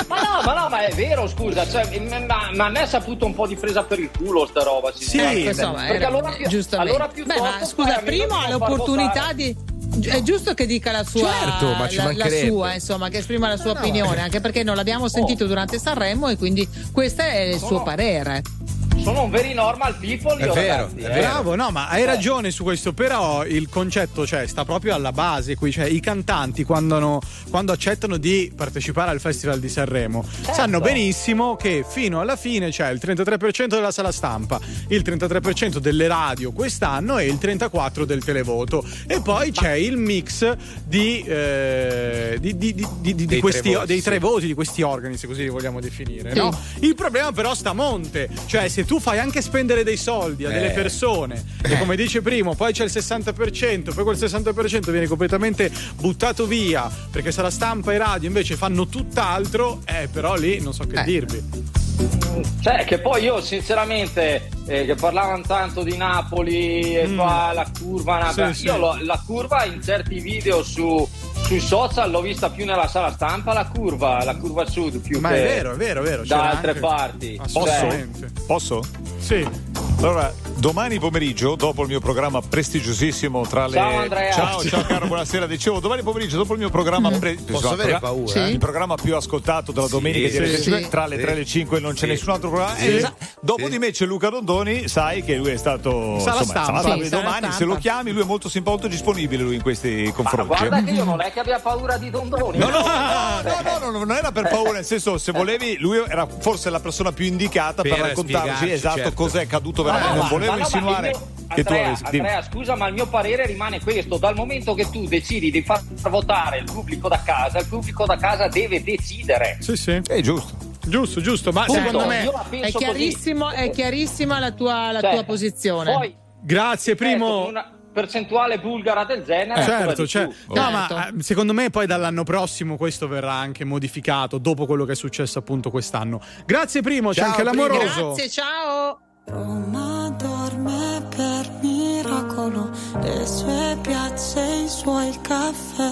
Ma no, ma no, ma è vero, scusa, cioè, ma, ma a me ha saputo un po' di presa per il culo sta roba. Sì, insomma, era, allora più, giustamente. Allora più Beh, ma scusa, prima ha l'opportunità di... È giusto che dica la sua, certo, ma ci la, la sua, insomma, che esprima la sua no, opinione, no. anche perché non l'abbiamo sentito oh. durante Sanremo, e quindi questo è il sono, suo parere. Sono un veri normal people. È io, vero, ragazzi, è eh. bravo, no, ma hai eh. ragione su questo, però il concetto, cioè, sta proprio alla base qui, cioè i cantanti quando, no, quando accettano di partecipare al Festival di Sanremo certo. sanno benissimo che fino alla fine c'è il trentatré per cento della sala stampa, il trentatré per cento delle radio quest'anno e il trentaquattro per cento del televoto, e poi c'è il mix di, eh, di, di, di, di, di dei, questi, tre dei tre voti, di questi organi, se così li vogliamo definire, sì. no? Il problema però sta a monte, cioè se tu fai anche spendere dei soldi a eh. delle persone eh. e come dice primo poi c'è il sessanta per cento, poi quel sessanta per cento viene completamente buttato via perché se la stampa e radio invece fanno tutt'altro, eh però lì non so che eh. dirvi. Cioè, che poi io sinceramente eh, che parlavano tanto di Napoli e mm. fa la curva Napoli, sì, sì. io lo, la curva in certi video su sui social l'ho vista più nella sala stampa, la curva la curva sud più ma che è vero, è vero, è vero. da altre anche... parti. Posso? Posso? Sì. Allora, domani pomeriggio, dopo il mio programma prestigiosissimo tra le... Ciao Andrea! Ciao, ciao caro, buonasera. Dicevo, domani pomeriggio, dopo il mio programma... Pre... Posso avere programma... paura? Sì. Eh? Il programma più ascoltato della domenica, sì, sì, sì. tra le tre e le cinque non sì. c'è nessun altro programma. Sì. Eh, dopo sì. di me c'è Luca Dondoni, sai che lui è stato... Sala stampa. Sì, domani, se lo chiami, lui è molto simpatico, disponibile lui in questi confronti. Ma guarda che io non è che abbia paura di Dondoni. No, no, no, no, no, no, non era per paura, nel senso, se volevi, lui era forse la persona più indicata per, per raccontarci esatto certo. cos'è caduto veramente. No, non volevo ma no, insinuare ma mio, che Andrea, tu Andrea, scusa, ma il mio parere rimane questo: dal momento che tu decidi di far votare il pubblico da casa, il pubblico da casa deve decidere. Sì, sì. È giusto. Giusto, giusto, ma Punto. secondo me è chiarissimo, è chiarissima la tua, la cioè, tua posizione. Poi, Grazie, primo. Una... percentuale bulgara del genere eh, certo, cioè, no certo. ma secondo me poi dall'anno prossimo questo verrà anche modificato dopo quello che è successo appunto quest'anno. Grazie primo, ciao, c'è anche l'amoroso. Grazie, ciao. Roma dorme per miracolo, le sue piazze, i suoi caffè,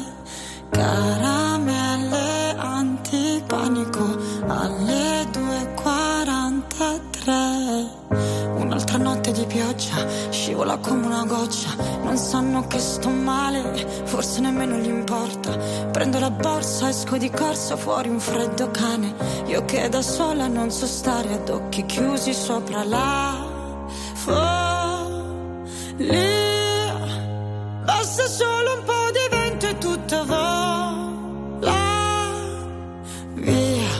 caramelle antipanico alle due e quarantatré. Un'altra notte di pioggia, scivola come una goccia. Non sanno che sto male, forse nemmeno gli importa. Prendo la borsa, esco di corsa, fuori un freddo cane. Io che da sola non so stare, ad occhi chiusi sopra la follia. Basta solo un po' di vento e tutto vola via.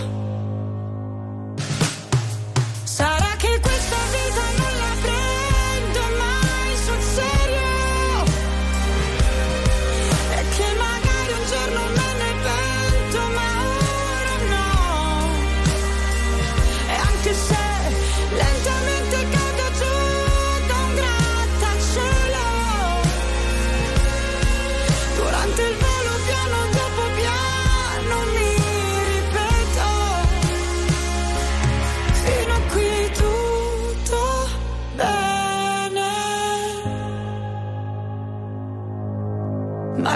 Sarà che questa vita non la prendo mai sul serio, e che magari un giorno me ne pento, ma ora no. E anche se lentamente cado giù da un grattacielo, durante il volo piano dopo piano mi ripeto, fino a qui tutto bene. Ma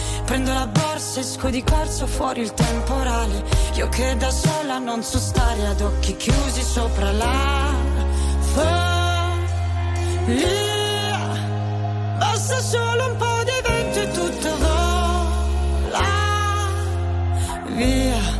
prendo la borsa, esco di corsa, fuori il temporale. Io che da sola non so stare, ad occhi chiusi sopra la follia. basta solo un po' di vento e tutto vola via.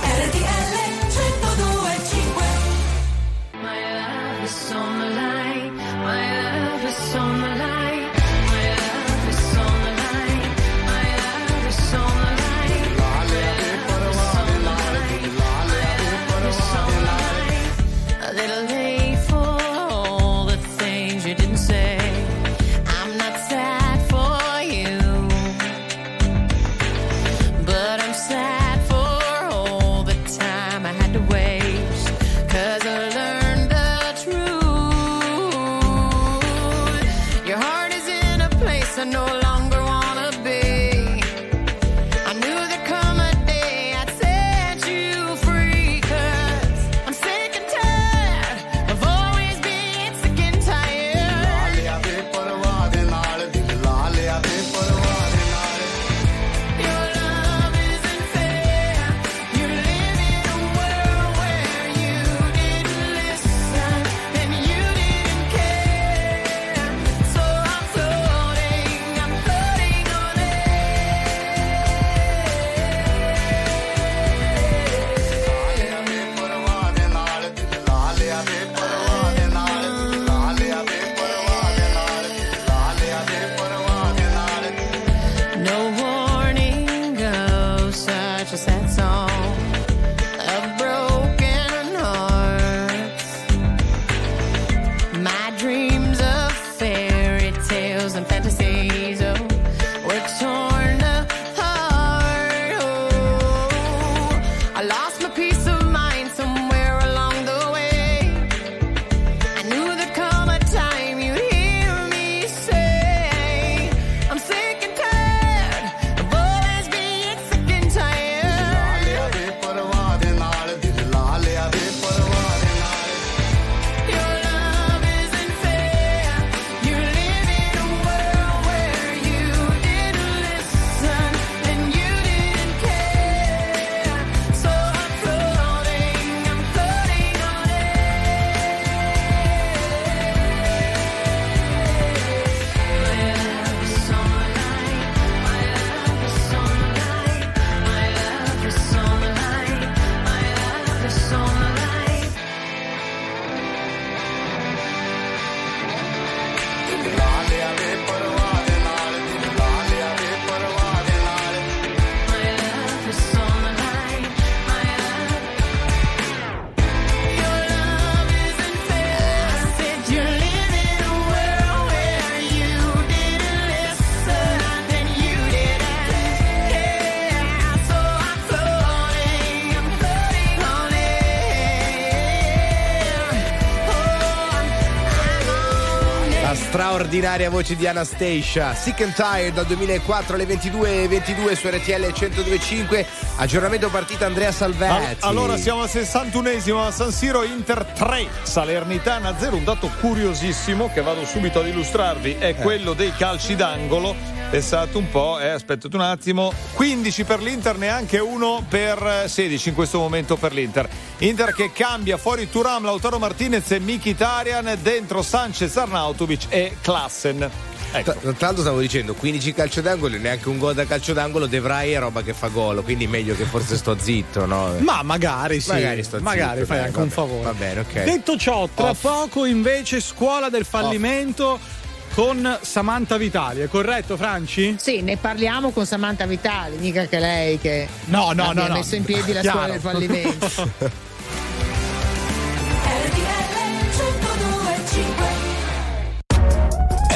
R T L centodue e cinque. My love is on the line, my love is on the line, my love is on the line, my love is on the line, my love is on the line. A little late for all the things you didn't say. Sad for all the time. straordinaria voce di Anastasia. Sick and Tired dal duemilaquattro alle ventidue e ventidue su R T L centodue e cinque. Aggiornamento partita Andrea Salvati. All- allora siamo al sessantunesimo a San Siro, Inter tre, Salernitana zero. Un dato curiosissimo che vado subito ad illustrarvi è eh. quello dei calci d'angolo. Pensate un po', eh, aspettate un attimo, quindici per l'Inter, neanche uno per sedici in questo momento per l'Inter. Inter che cambia fuori Thuram, Lautaro Martinez e Mkhitaryan, dentro Sanchez, Arnautovic e Klassen. Ecco. Tra, tra l'altro stavo dicendo quindici calcio d'angolo, neanche un gol da calcio d'angolo. De Vrij è roba che fa gol, quindi meglio che forse sto zitto, no? Ma magari sì, magari, sto magari zitto, fai dai, anche vabbè, un favore. Va bene, ok. Detto ciò, tra Off. poco invece scuola del fallimento Off. con Samantha Vitali, è corretto Franci? Sì, ne parliamo con Samantha Vitali, mica che lei che no, no, abbia no, messo no. in piedi la scuola del fallimento.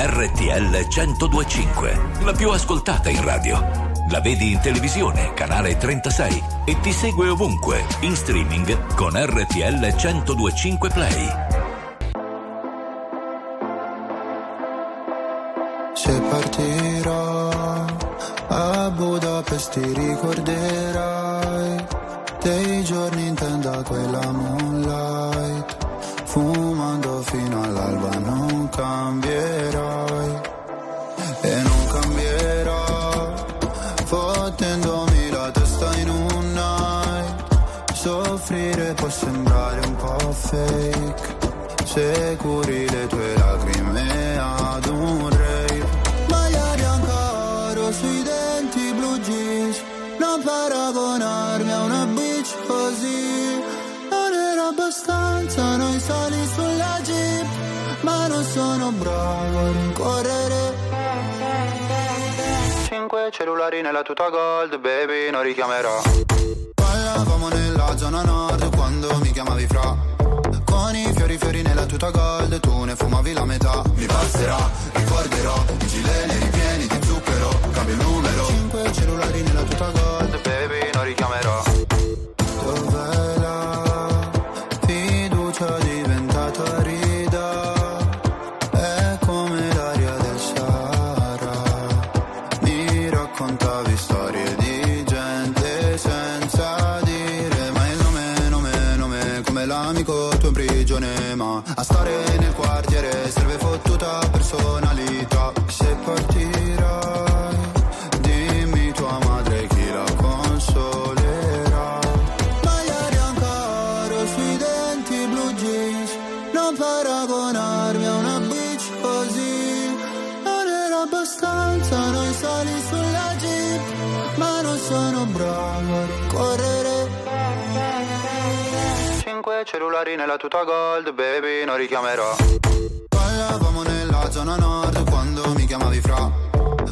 R T L centodue e cinque, la più ascoltata in radio. La vedi in televisione, canale trentasei, e ti segue ovunque, in streaming con R T L centodue e cinque Play. Se partirò a Budapest ti ricorderai dei giorni in tenda quella moonlight, fumando fino all'alba non cambierai e non cambierò, fottendomi la testa in un night, soffrire può sembrare un po' fake, se curi le tue lacrime ad un rave, magliaria ancora sui denti blu jeans, non paragonarmi a una bitch così. Abbastanza noi sali sulla jeep, ma non sono bravo a rincorrere. Cinque cellulari nella tuta gold, baby, non richiamerò. Ballavamo nella zona nord quando mi chiamavi fra, con i fiori fiori nella tuta gold, tu ne fumavi la metà. Mi passerà, ricorderò, i gileni ripieni di zucchero, cambio il numero. Cinque cellulari nella tuta gold, baby, non richiamerò. Dov'è la diventata rida, è come l'aria del Sahara, mi raccontavi storie di gente senza dire mai il nome, nome, nome, come l'amico tuo in prigione, ma a stare nel quartiere serve fottuta personalità. Se partirai dimmi tua madre chi la consola. Noi sali sulla jeep, ma non sono bravo a correre. Cinque cellulari nella tuta gold, baby, non richiamerò. Ballavamo nella zona nord quando mi chiamavi fra,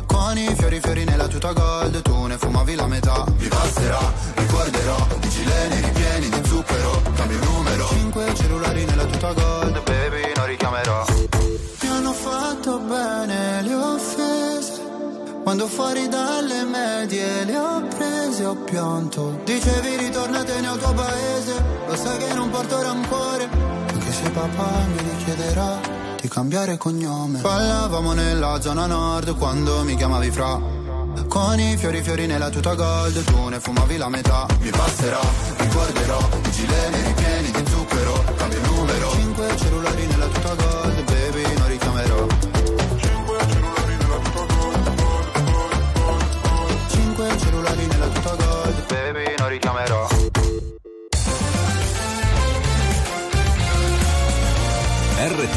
con i fiori fiori nella tuta gold, tu ne fumavi la metà. Mi passerà, ricorderò, di gileni ripieni di zucchero, cambio il numero. Cinque cellulari nella tuta gold, baby, non richiamerò. Mi hanno fatto bene le offese, quando fuori dalle medie le ho prese, ho pianto. Dicevi ritornate nel tuo paese, lo sai che non porto rancore, anche se papà mi richiederà di cambiare cognome. Ballavamo nella zona nord quando mi chiamavi fra, con i fiori fiori nella tuta gold, tu ne fumavi la metà. Mi passerà, ricorderò, i gileni ripieni di zucchero, cambio il numero. Cinque cellulari nella tuta gold, baby, non richiamerò. Cellulari nella tuta gold, baby, non richiamerò. R T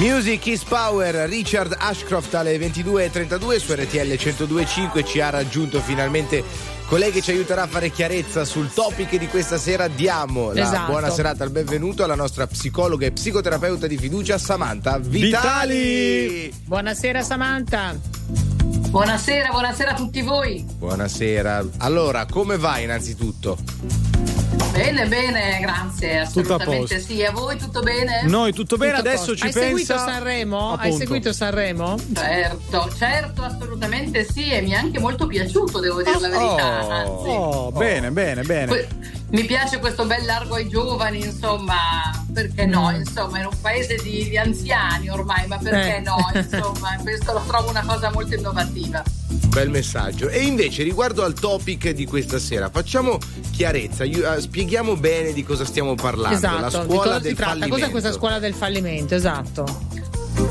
Music is Power, Richard Ashcroft alle ventidue e trentadue su R T L centodue e cinque. Ci ha raggiunto finalmente colei che ci aiuterà a fare chiarezza sul topic di questa sera. Diamo la esatto. buona serata, il benvenuto alla nostra psicologa e psicoterapeuta di fiducia, Samantha Vitali. Vitali. Buonasera Samantha. Buonasera, buonasera a tutti voi. Buonasera. Allora, come va innanzitutto? Bene, bene, grazie, assolutamente sì. A voi tutto bene? Noi tutto bene, tutto adesso ci Hai pensa... Hai seguito Sanremo? Appunto. Hai seguito Sanremo? Certo, certo, assolutamente sì, e mi è anche molto piaciuto, devo dire oh, la verità. Anzi. Oh, bene, bene, bene. Que- mi piace questo bel largo ai giovani, insomma, perché no, insomma, è un paese di, di anziani ormai, ma perché eh. no, insomma, questo lo trovo una cosa molto innovativa. Bel messaggio. E invece riguardo al topic di questa sera, facciamo chiarezza, spieghiamo bene di cosa stiamo parlando. Esatto, la scuola di cosa del si tratta? Fallimento. Cos'è questa scuola del fallimento? Esatto.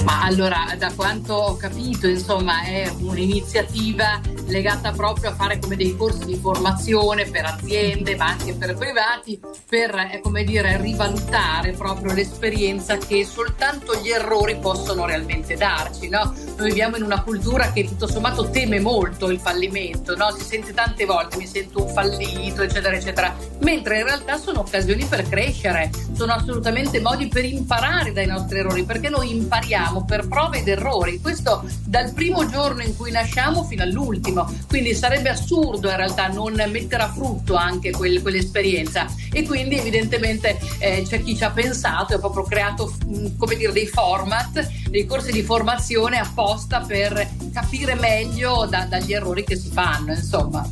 Ma allora, da quanto ho capito, insomma, è un'iniziativa legata proprio a fare come dei corsi di formazione per aziende, ma anche per privati, per, come dire, rivalutare proprio l'esperienza che soltanto gli errori possono realmente darci, no? Noi viviamo in una cultura che tutto sommato teme molto il fallimento, no? Si sente tante volte, mi sento un fallito, eccetera, eccetera, mentre in realtà sono occasioni per crescere, sono assolutamente modi per imparare dai nostri errori, perché noi impariamo per prove ed errori, questo dal primo giorno in cui nasciamo fino all'ultimo, quindi sarebbe assurdo in realtà non mettere a frutto anche quel, quell'esperienza, e quindi evidentemente eh, c'è chi ci ha pensato e ha proprio creato mh, come dire dei format, dei corsi di formazione apposta per capire meglio da, dagli errori che si fanno, insomma.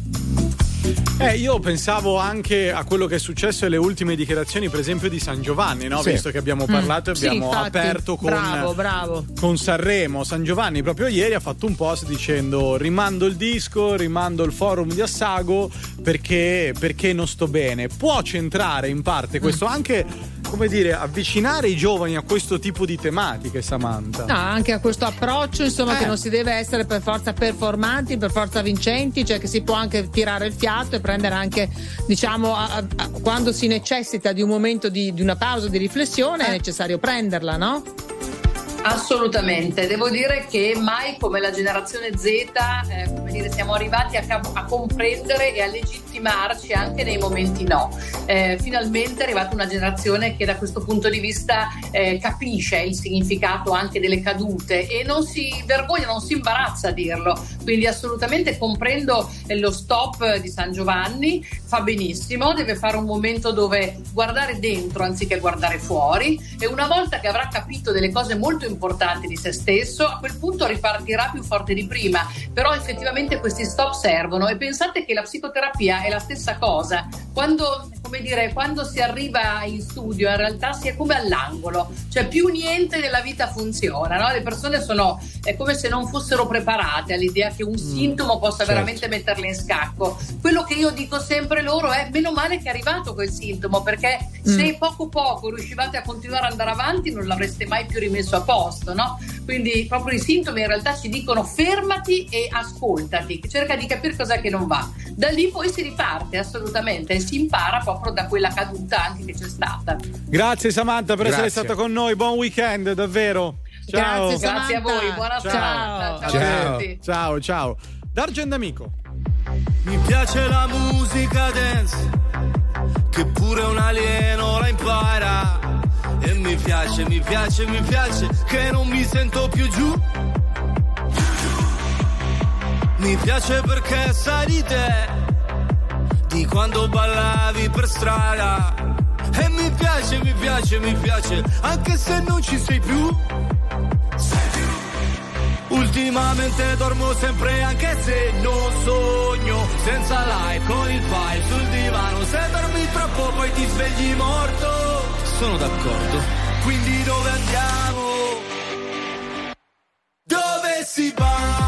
Eh, io pensavo anche a quello che è successo alle ultime dichiarazioni, per esempio, di Sangiovanni, no? Sì. Visto che abbiamo parlato e mm, abbiamo sì, aperto con, bravo, bravo. con Sanremo. Sangiovanni proprio ieri ha fatto un post dicendo: rimando il disco, rimando il forum di Assago perché, perché non sto bene. Può centrare in parte questo, anche, come dire, avvicinare i giovani a questo tipo di tematiche, Samantha? No, anche a questo approccio, insomma, eh. che non si deve essere per forza performanti, per forza vincenti, cioè che si può anche tirare il fiato e prendere anche, diciamo, a, a, a, quando si necessita di un momento di, di una pausa di riflessione, eh. è necessario prenderla, no? Assolutamente, devo dire che mai come la generazione Z, eh, come dire, siamo arrivati a, cap- a comprendere e a legittimarci anche nei momenti no. Eh, finalmente è arrivata una generazione che da questo punto di vista eh, capisce il significato anche delle cadute e non si vergogna, non si imbarazza a dirlo, quindi assolutamente comprendo lo stop di Sangiovanni, fa benissimo, deve fare un momento dove guardare dentro anziché guardare fuori, e una volta che avrà capito delle cose molto importanti di se stesso, a quel punto ripartirà più forte di prima. Però effettivamente questi stop servono, e pensate che la psicoterapia è la stessa cosa. Quando, come dire, quando si arriva in studio in realtà si è come all'angolo, cioè più niente nella vita funziona, no? Le persone sono, è come se non fossero preparate all'idea che un sintomo possa certo. veramente metterle in scacco. Quello che io dico sempre loro è: meno male che è arrivato quel sintomo, perché mm. se poco poco riuscivate a continuare ad andare avanti non l'avreste mai più rimesso a posto, no? Quindi proprio i sintomi in realtà ci dicono: fermati e ascoltati, cerca di capire cos'è che non va, da lì poi si riparte assolutamente e si impara proprio da quella caduta anche che c'è stata. Grazie Samantha per Grazie. essere stata con noi, buon weekend davvero. Ciao. Grazie, Grazie a voi, buona serata. Ciao. Ciao. Ciao. ciao ciao D'Argent Amico. Mi piace la musica dance, che pure un alieno la impara. E mi piace, mi piace, mi piace che non mi sento più giù. Mi piace perché sai di te, di quando ballavi per strada. E mi piace, mi piace, mi piace anche se non ci sei più. Ultimamente dormo sempre anche se non sogno, senza live con il file sul divano. Se dormi troppo poi ti svegli morto. Sono d'accordo. Quindi dove andiamo? Dove si balla?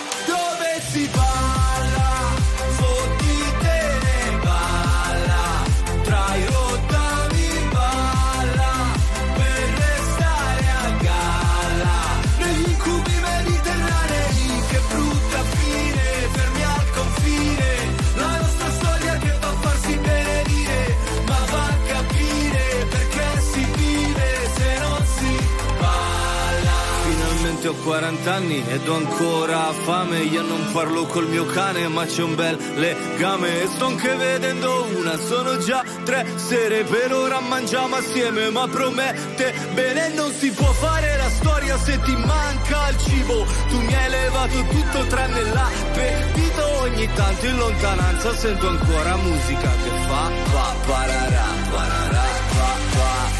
Dove si parla? Ho quaranta anni ed ho ancora fame. Io non parlo col mio cane, ma c'è un bel legame. E sto anche vedendo una, sono già tre sere. Per ora mangiamo assieme, ma promette bene. Non si può fare la storia se ti manca il cibo. Tu mi hai levato tutto tranne l'appetito. Ogni tanto in lontananza sento ancora musica che fa pa pararà, pararà, pa pa.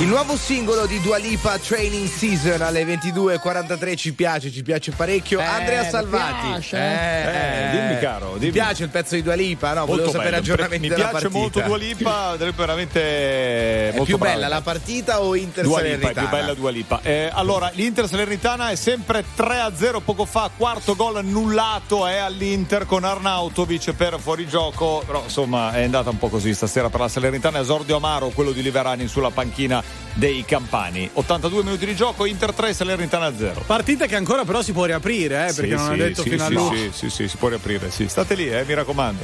Il nuovo singolo di Dua Lipa, Training Season, alle ventidue e quarantatré, ci piace, ci piace parecchio. Eh, Andrea Salvati. Piace. Eh, eh, dimmi caro. Dimmi. Ti piace il pezzo di Dua Lipa? No, volevo molto sapere bello. Aggiornamenti della partita. Mi piace molto Dua Lipa, veramente molto. È più brava. Bella la partita o Inter Dua Salernitana? Lipa, è più bella Dua Lipa. Eh, allora, l'Inter Salernitana è sempre tre a zero, poco fa, quarto gol annullato è eh, all'Inter con Arnautovic per fuorigioco, però insomma è andata un po' così stasera per la Salernitana, esordio amaro quello di Liverani sulla panchina dei campani. ottantadue minuti di gioco, Inter tre, Salernitana zero. Partita che ancora però si può riaprire, eh, perché sì, non sì, ho detto sì, fino sì, a lui. Sì, sì, sì, si può riaprire, sì. State lì, eh, mi raccomando.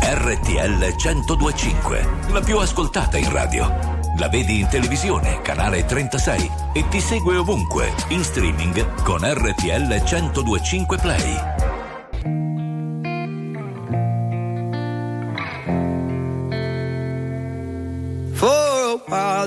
R T L centodue e cinque, la più ascoltata in radio. La vedi in televisione, canale trentasei, e ti segue ovunque, in streaming con R T L centodue e cinque Play. For a while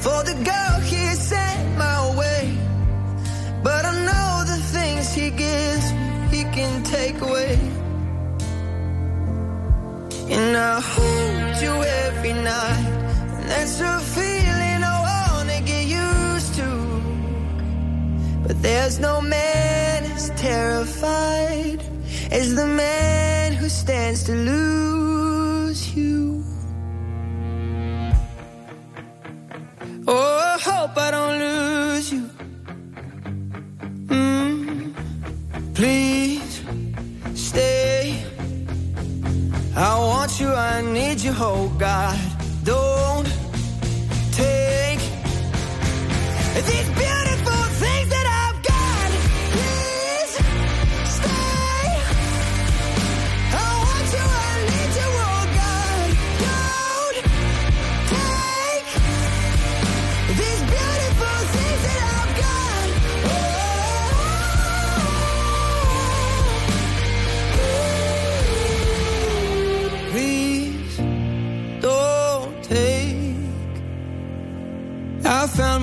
for the girl He sent my way. But I know the things He gives me, He can take away. And I hold you every night, and that's a feeling I wanna get used to. But there's no man as terrified as the man who stands to lose you. Oh, I hope I don't lose you. Mm, please stay. I want you, I need you, oh God. Don't take these beautiful things that I've got. Please stay. I want you, I need you, oh God. Don't take these beautiful things that I've got. Please don't take. I found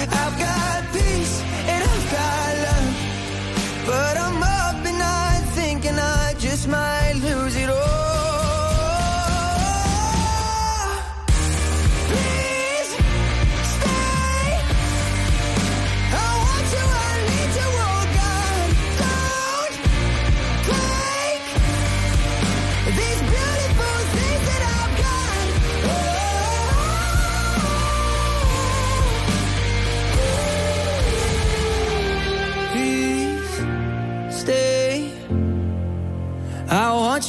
I've got peace and I've got love, but I'm up and I'm thinking I just might lose it all. I want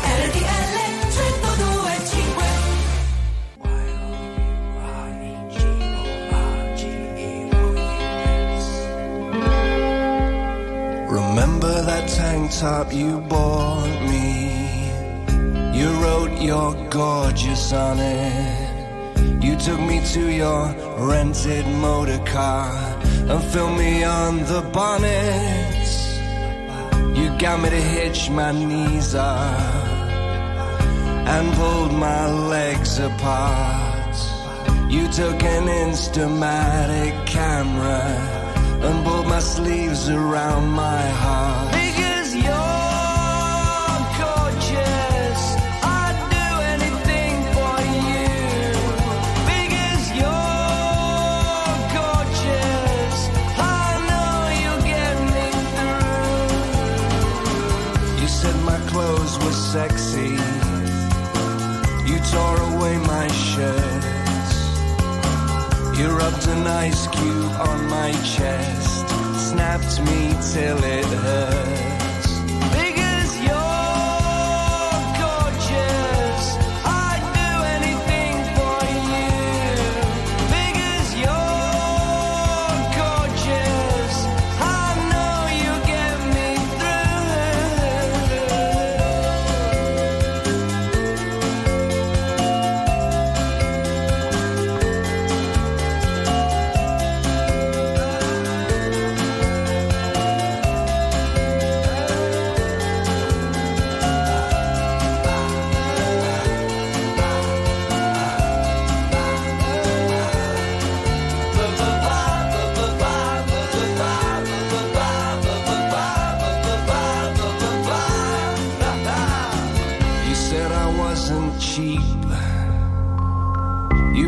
R T L Remember that tank top you bought me? You wrote you're gorgeous on it. You took me to your rented motor car and filmed me on the bonnet. You got me to hitch my knees up and pulled my legs apart. You took an Instamatic camera and pulled my sleeves around my heart. Because you're gorgeous, I'd do anything for you. Because you're gorgeous. tore away my shirts. You rubbed an ice cube on my chest, snapped me till it hurt.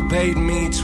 Paid me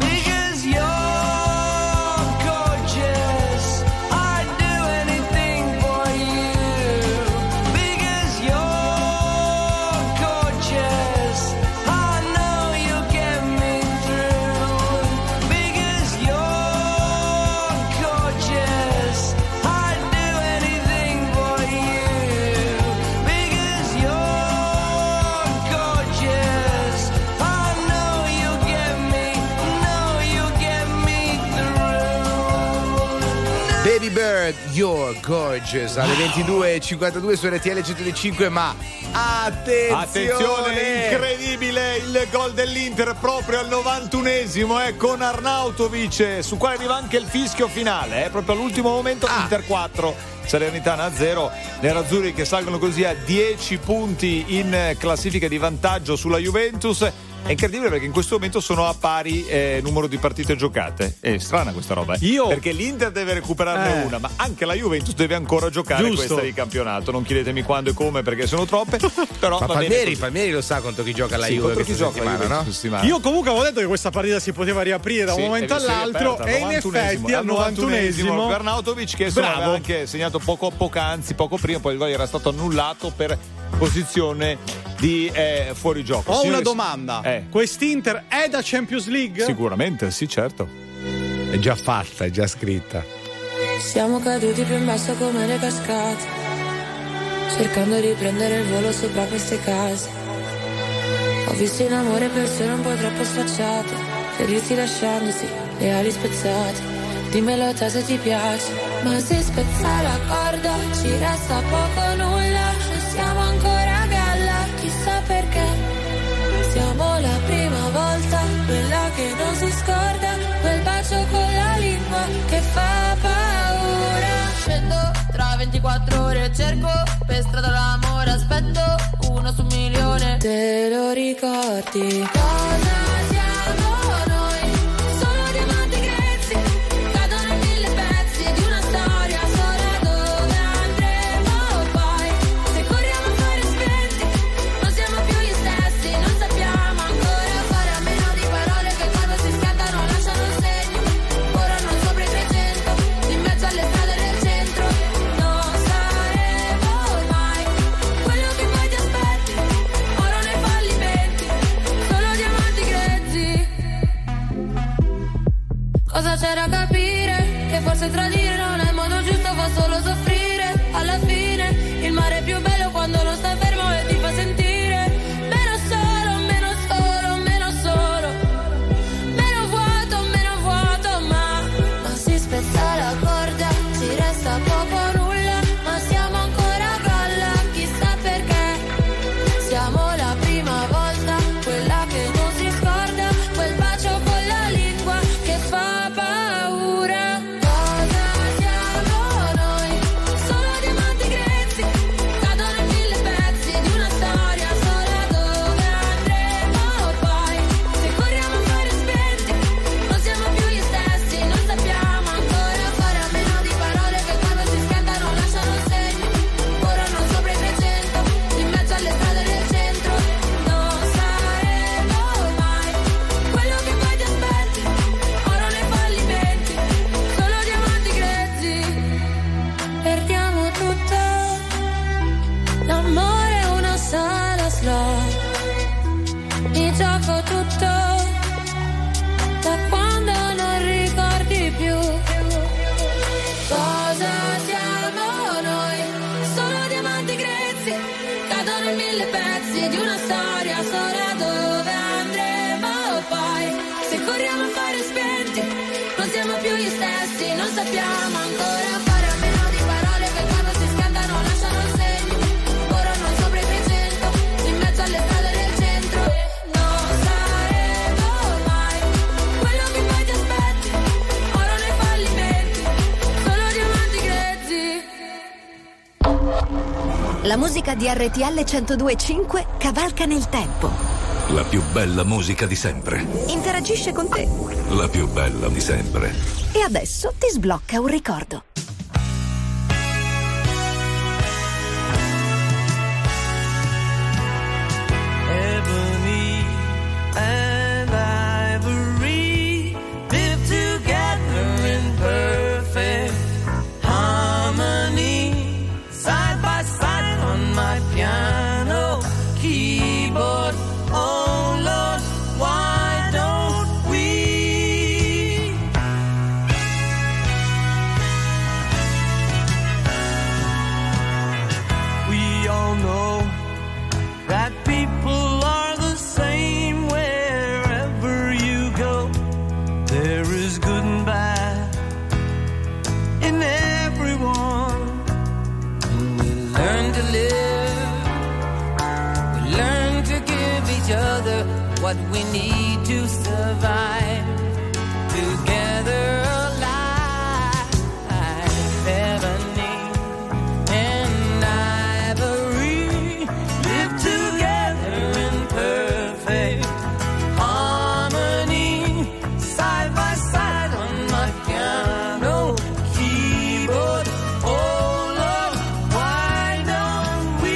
Because you're Bird, you're gorgeous. Alle ventidue e cinquantadue su R T L centodue e cinque. Ma attenzione, attenzione, incredibile il gol dell'Inter proprio al novantunesimo, eh, con Arnautovic, su quale arriva anche il fischio finale, eh, proprio all'ultimo momento. ah. Inter quattro, Salernitana zero, nerazzurri che salgono così a dieci punti in classifica di vantaggio sulla Juventus. È incredibile perché in questo momento sono a pari, eh, numero di partite giocate. È strana questa roba, eh. Io... perché l'Inter deve recuperarne eh. una, ma anche la Juventus deve ancora giocare. Giusto. Questa di campionato. Non chiedetemi quando e come perché sono troppe. Però ma va Palmieri, bene. Palmieri lo sa contro chi gioca la sì, Juve contro chi gioca la Juventus, no? Io comunque avevo detto che questa partita si poteva riaprire da un sì, momento all'altro aperta, e in effetti al novantunesimo per Arnautovic, che aveva anche segnato poco poc'anzi, poco prima, poi il gol era stato annullato per posizione di eh, fuorigioco. Ho Signori, una domanda. Eh. Quest'Inter è da Champions League? Sicuramente, sì, certo. È già fatta, è già scritta. Siamo caduti più in basso come le cascate, cercando di prendere il volo sopra queste case. Ho visto in amore persone un po' troppo sfacciate, ferirsi lasciandosi le ali spezzate. Dimmelo te se ti piace, ma se spezza la corda ci resta poco nulla. Non siamo ancora a galla, chissà perché. Siamo la prima volta, quella che non si scorda, quel bacio con la lingua che fa paura. Scendo tra ventiquattro ore, cerco per strada l'amore, aspetto uno su un milione. Te lo ricordi cosa? C'è da capire che forse tradire non è il modo giusto, fa solo soffrire. Alla fine il mare è più bello quando lo sta fermo e ti fa sentire meno solo, meno solo, meno solo, meno vuoto, meno vuoto. Ma non si spezza la corda, ci resta poco nulla, ma siamo ancora a galla, chissà perché. Siamo la prima volta, quella che non si scorda, quel bacio con la lingua che fa paura. Cosa siamo noi? più gli stessi, non sappiamo ancora fare a meno di parole che quando si scaldano lasciano il segno. Corrono sopra i trecento, in mezzo alle strade del centro. Non saremo mai quello che poi ti aspetti, oro nei fallimenti, solo diamanti grezzi. La musica di R T L centodue e cinque cavalca nel tempo. La più bella musica di sempre. Interagisce con te. La più bella di sempre. E adesso ti sblocca un ricordo. Ebony and ivory live together in perfect harmony, side by side on my piano keyboard. What we need to survive, together alive. Ebony and ivory live together in perfect harmony, side by side on my piano keyboard. Oh Lord, why don't we?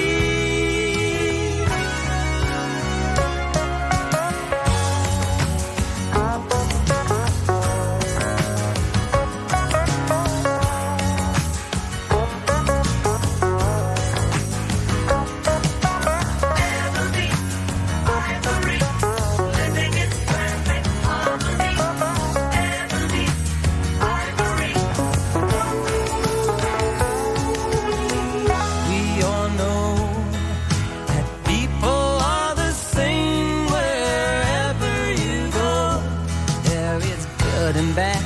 We all know that people are the same wherever you go. There is good and bad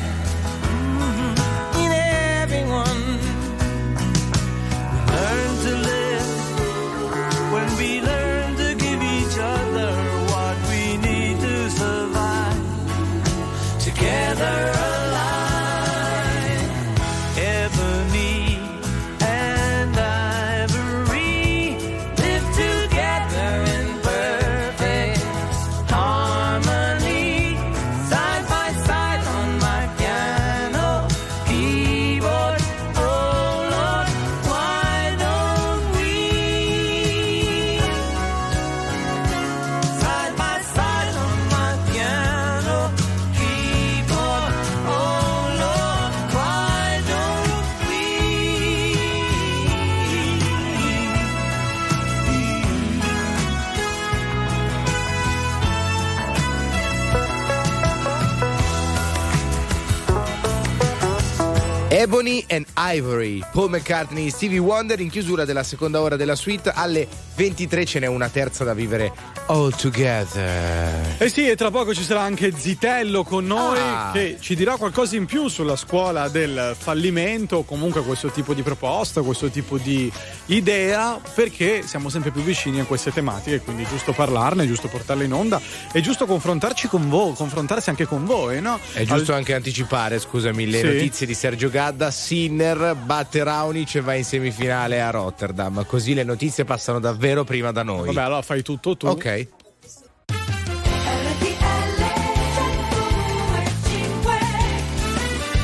in everyone. We learn to live when we learn to give each other what we need to survive. Together. Ebony and Ivory, Paul McCartney, Stevie Wonder, in chiusura della seconda ora della suite. Alle ventitré ce n'è una terza da vivere all together. Eh sì, e tra poco ci sarà anche Zitello con noi, ah. che ci dirà qualcosa in più sulla scuola del fallimento, comunque questo tipo di proposta, questo tipo di idea, perché siamo sempre più vicini a queste tematiche, quindi è giusto parlarne, è giusto portarle in onda, è giusto confrontarci con voi, confrontarsi anche con voi, no? È giusto Al... anche anticipare, scusami, le sì. notizie di Sergio Gatto. Da Sinner batte Raonic e va in semifinale a Rotterdam, così le notizie passano davvero prima da noi. Vabbè, allora fai tutto tu. Ok.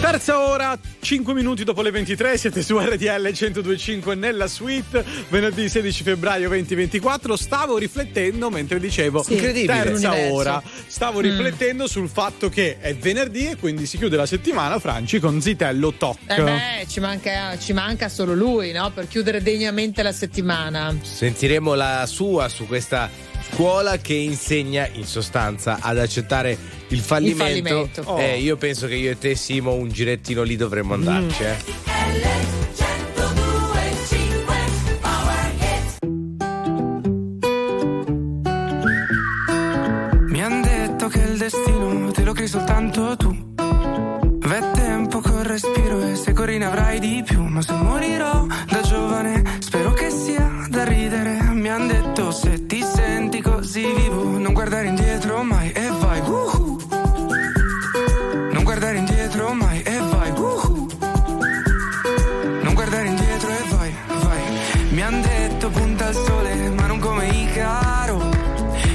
Terza ora, cinque minuti dopo le ventitré, siete su R T L centodue e cinque nella suite, venerdì sedici febbraio duemilaventiquattro. Stavo riflettendo mentre dicevo sì, incredibile, terza l'universo. ora, stavo mm. riflettendo sul fatto che è venerdì e quindi si chiude la settimana, Franci, con Zitello Toc. Eh beh, ci manca, ci manca solo lui, no? Per chiudere degnamente la settimana. Sentiremo la sua su questa scuola che insegna in sostanza ad accettare il fallimento, il fallimento. Oh. Eh, io penso che io e te, Simo, un girettino lì dovremmo andarci mm. eh. Mi han detto che il destino te lo crei soltanto tu, vette ma se morirò da giovane spero che sia da ridere. Mi han detto se ti senti così vivo non guardare indietro mai e vai uh-huh. Non guardare indietro mai e vai uh-huh. Non guardare indietro e vai, vai. Mi han detto punta al sole ma non come Icaro,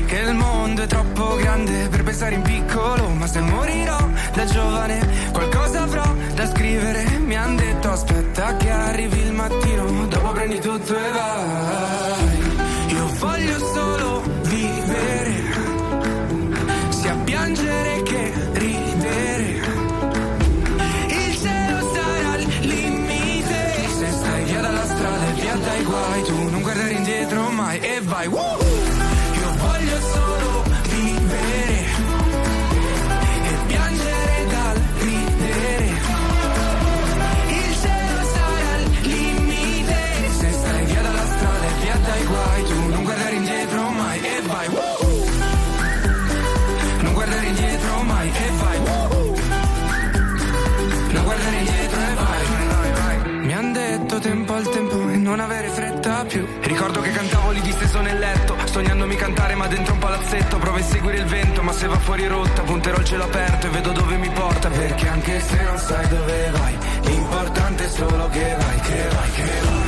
che il mondo è troppo grande per pensare in piccolo. Ma se morirò da giovane qualcosa avrò da scrivere. Mi han detto aspetta che arrivi il mattino, dopo prendi tutto e vai. Io voglio solo vivere, sia piangere che ridere. Il cielo sarà il limite, se stai via dalla strada e via dai guai, tu non guardare indietro mai e vai uh-uh. Io voglio solo vivere e piangere dal ridere. Il cielo sarà il limite, se stai via dalla strada e via dai guai, tu non guardare indietro mai e vai uh-uh. Non guardare indietro mai e vai uh-uh. Non guardare indietro e vai, vai, vai. Mi han detto tempo al tempo e non avere fretta più. Ricordo che cantavo lì disteso nel letto, sognandomi cantare ma dentro un palazzetto. Provo a seguire il vento ma se va fuori rotta, punterò il cielo aperto e vedo dove mi porta. Perché anche se non sai dove vai, l'importante è solo che vai, che vai, che vai.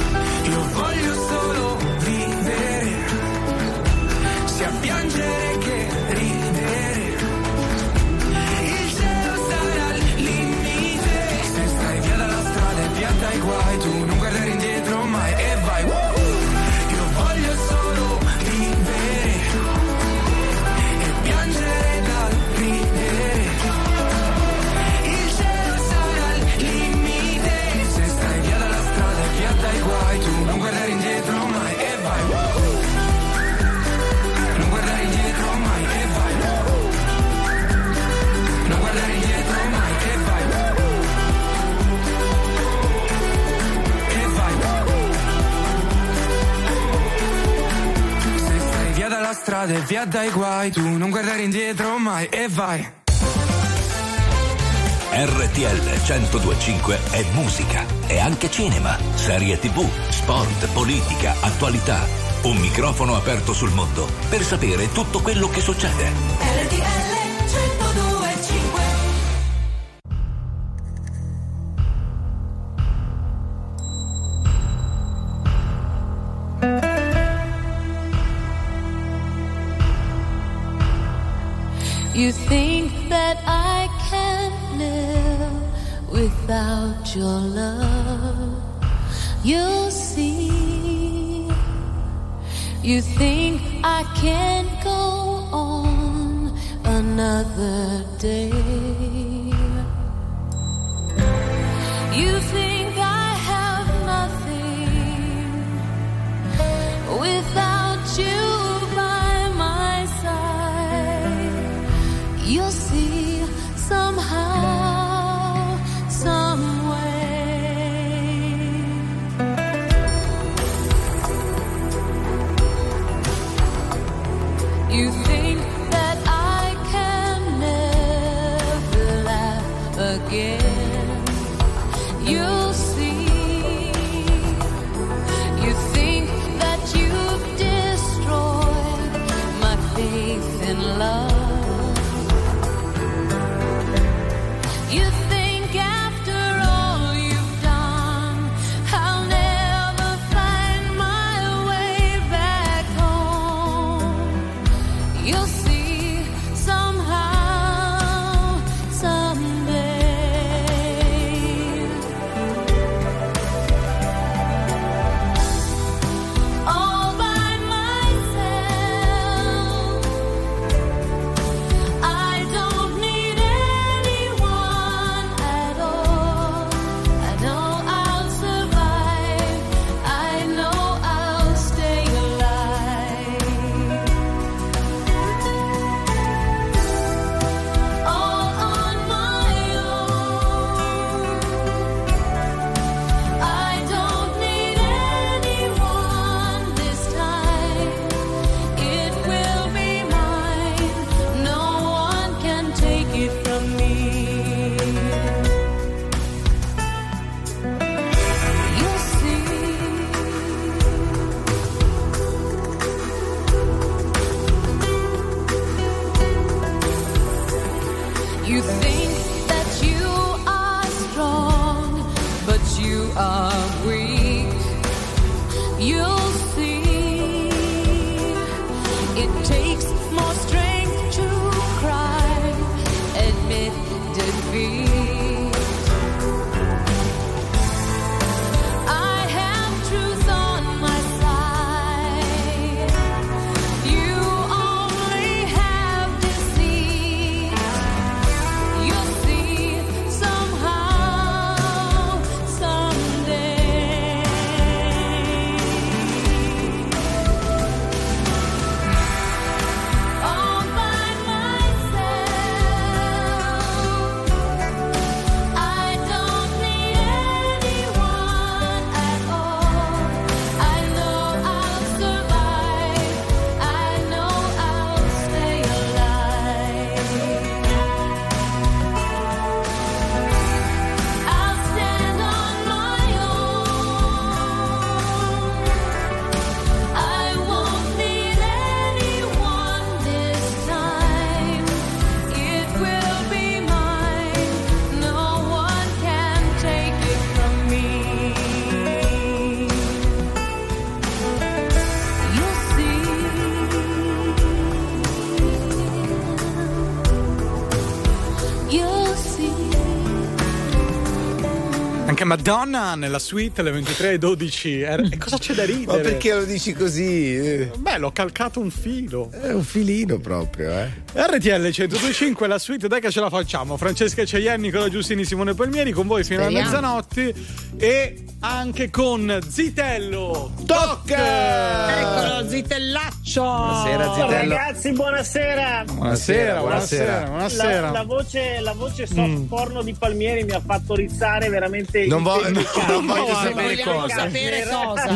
Io voglio solo vivere, sia piangere che ridere. Il cielo sarà il limite, se stai via dalla strada e via dai guai, tu non guardare indietro mai e vai uh! Io voglio solo vivere e piangere dal ridere. Il cielo sarà il limite, se stai via dalla strada e via dai guai, tu non guardare indietro mai e vai uh! Non guardare indietro mai e vai uh! Non guardare indietro mai e vai uh! E vai uh! Se stai via dalla strada e via dai guai, tu non guardare indietro mai e vai. R T L centodue e cinque è musica, è anche cinema, serie tv, sport, politica, attualità. Un microfono aperto sul mondo per sapere tutto quello che succede. R T L centodue e cinque. You think that I can without your love, you'll see. You think I can go on another day. You think I have nothing without you by my side. You'll see somehow. You think that I can never laugh again. You'll see. You think that you've destroyed my faith in love. You think after all you've done, I'll never find my way back home. You'll see somehow, someday. All by myself, I don't need anyone. are weak, you'll see. It takes more strength to cry, admit defeat. I have truth on my side. You only have deceit. You'll see somehow, someday. All by myself, I don't need anyone at all. I know I'll survive. I know I'll stay alive. I'll stand on my own. I won't need anyone this time. It will be mine. No one can take it from me. You'll see. You'll see. Anche Madonna nella suite alle ventitré e dodici. Era- E cosa c'è da ridere? Ma perché lo dici così? Eh, Beh, l'ho calcato un filo. È un filino proprio, eh. R T L centodue e cinque, la suite, dai che ce la facciamo. Francesca Caglieni, Nicolò Giustini, Simone Palmieri con voi fino alla Speriamo. mezzanotte e anche con Zitello. Tocca! Eccolo, Zitellaccio. Buonasera, Zitello. Ragazzi, buonasera. Buonasera, buonasera, buonasera. La, la voce, la voce soft porno di Palmieri mi ha fatto rizzare veramente. Non, vo- non voglio No, sapere vogliamo cosa. sapere cosa.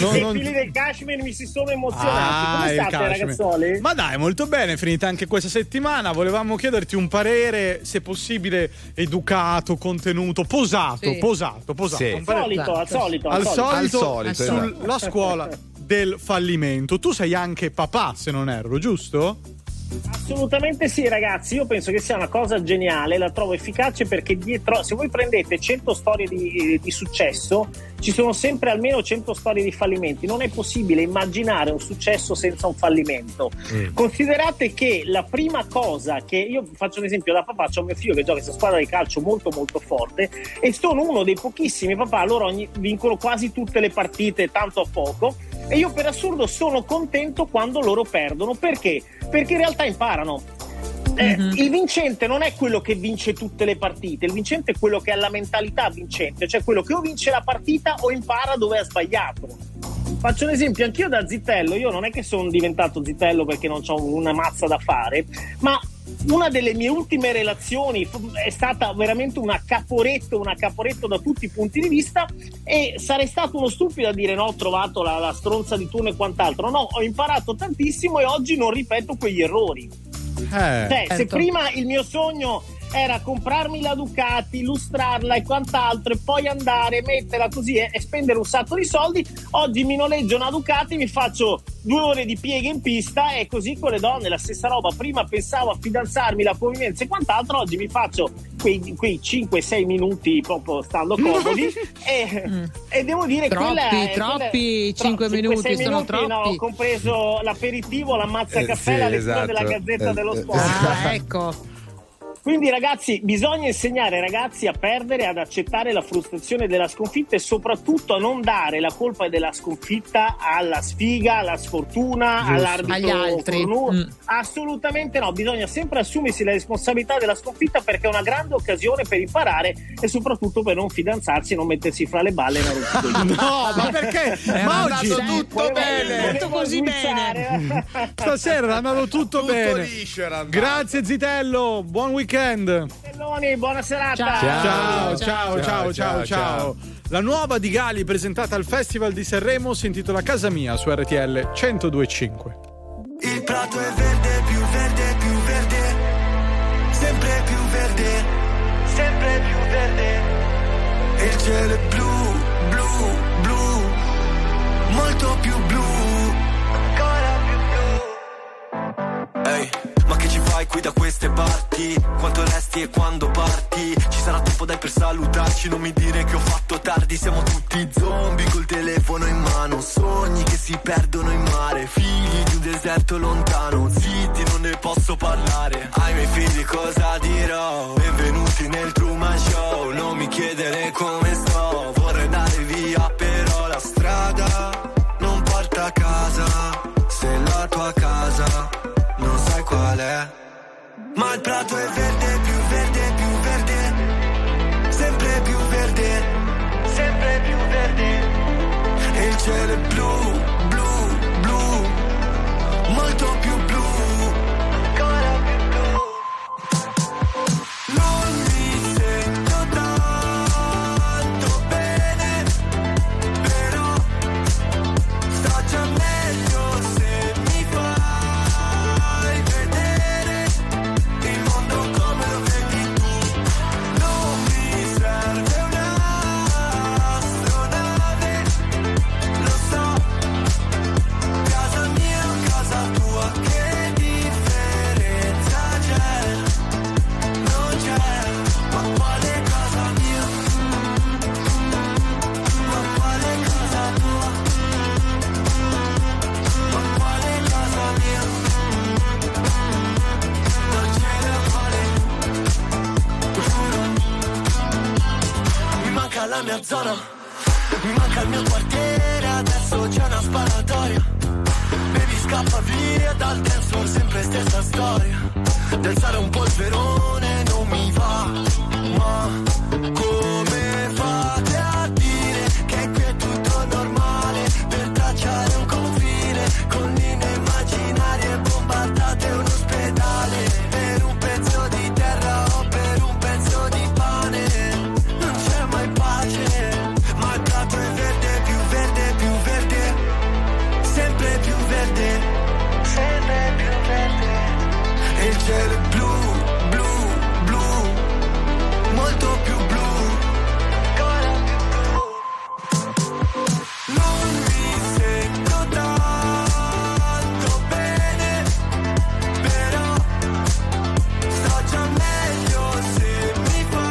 No, I non- fili del cashmere mi si sono emozionati. Ah, Come il state, cashmere. ragazzoli? Ma dai, molto bene, è finita anche questa settimana. Volevamo chiederti un parere, se possibile, educato, contenuto, posato, Sì. posato, posato. Sì. Un Al parere- solito, al solito, al solito. Al solito, esatto. sulla scuola del fallimento. Tu sei anche papà, se non erro, giusto? Assolutamente sì, ragazzi. Io penso che sia una cosa geniale, la trovo efficace perché dietro, se voi prendete cento storie di, di successo, ci sono sempre almeno cento storie di fallimenti. Non è possibile immaginare un successo senza un fallimento. Mm. Considerate che la prima cosa che io faccio, un esempio da papà, c'ho mio figlio che gioca questa squadra di calcio molto molto forte e sono uno dei pochissimi papà, loro ogni, vincono quasi tutte le partite tanto a poco, e io per assurdo sono contento quando loro perdono. Perché? Perché in realtà imparano. Eh, mm-hmm. Il vincente non è quello che vince tutte le partite, il vincente è quello che ha la mentalità vincente, cioè quello che o vince la partita o impara dove ha sbagliato. Faccio un esempio, anch'io da Zitello, io non è che sono diventato Zitello perché non c'ho una mazza da fare, ma una delle mie ultime relazioni è stata veramente una caporetto, una caporetto da tutti i punti di vista, e sarei stato uno stupido a dire no, ho trovato la, la stronza di turno e quant'altro. No, ho imparato tantissimo e oggi non ripeto quegli errori. Eh, cioè, se prima il mio sogno era comprarmi la Ducati, illustrarla e quant'altro e poi andare, metterla così e, e spendere un sacco di soldi, oggi mi noleggio una Ducati, mi faccio due ore di pieghe in pista e così con le donne, la stessa roba. Prima pensavo a fidanzarmi, la convivenza e quant'altro, oggi mi faccio quei, quei cinque sei minuti proprio stando comodi e, mm. e devo dire troppi, quella è, troppi quella, cinque tro- minuti cinque, sono minuti, troppi no, ho compreso l'aperitivo, la mazza caffè, eh, sì, la lettura esatto. della Gazzetta eh, dello Sport. Ah, ecco. Quindi ragazzi, bisogna insegnare ai ragazzi a perdere, ad accettare la frustrazione della sconfitta e soprattutto a non dare la colpa della sconfitta alla sfiga, alla sfortuna, Giusto. all'arbitro, agli altri. Mm. Assolutamente no, bisogna sempre assumersi la responsabilità della sconfitta perché è una grande occasione per imparare e soprattutto per non fidanzarsi e non mettersi fra le balle. No, ma perché? È ma oggi è andato tutto volevo, bene, tutto così bene. Stasera è andato tutto, tutto bene. Liscio era andato. Grazie Zitello, buon weekend. Belloni, buona serata. Ciao ciao ciao, ciao, ciao, ciao, ciao, ciao. La nuova di Gali presentata al Festival di Sanremo si intitola Casa Mia su R T L centodue e cinque. Il prato è verde, più verde, più verde. Sempre più verde, sempre più verde. E il cielo è blu, blu, blu. Molto più blu. Ancora più blu. Ehi. Hey. Ma che ci fai qui da queste parti? Quanto resti e quando parti? sbatti. Ci sarà tempo dai per salutarci, non mi dire che ho fatto tardi. Siamo tutti zombie col telefono in mano, sogni che si perdono in mare, figli di un deserto lontano. Zitti, non ne posso parlare, ai miei figli cosa dirò. Benvenuti nel Truman Show, non mi chiedere come sto. Vorrei andare via però la strada non porta a casa. Se la tua casa non sai qual è, ma il prato è verde, più verde, più verde, sempre più verde, sempre più verde. E il cielo è blu, blu, blu, molto più blu, ancora più blu. Non mi sento tanto bene, però sto già meglio. La mia zona, mi manca il mio quartiere, adesso c'è una sparatoria. Baby scappa via dal dance floor, sempre stessa storia. Del sale un polverone non mi va, ma come fate a dire che qui è tutto normale? Per tracciare un confine con linee immaginarie bombardate un ospedale. Per un pezzo di terra o per un pezzo di pane ma il prato è verde, più verde, più verde, sempre più verde, sempre più verde. E il cielo è blu, blu, blu, molto più blu, ancora più blu. Non mi sento tanto bene, però sto già meglio se mi fa.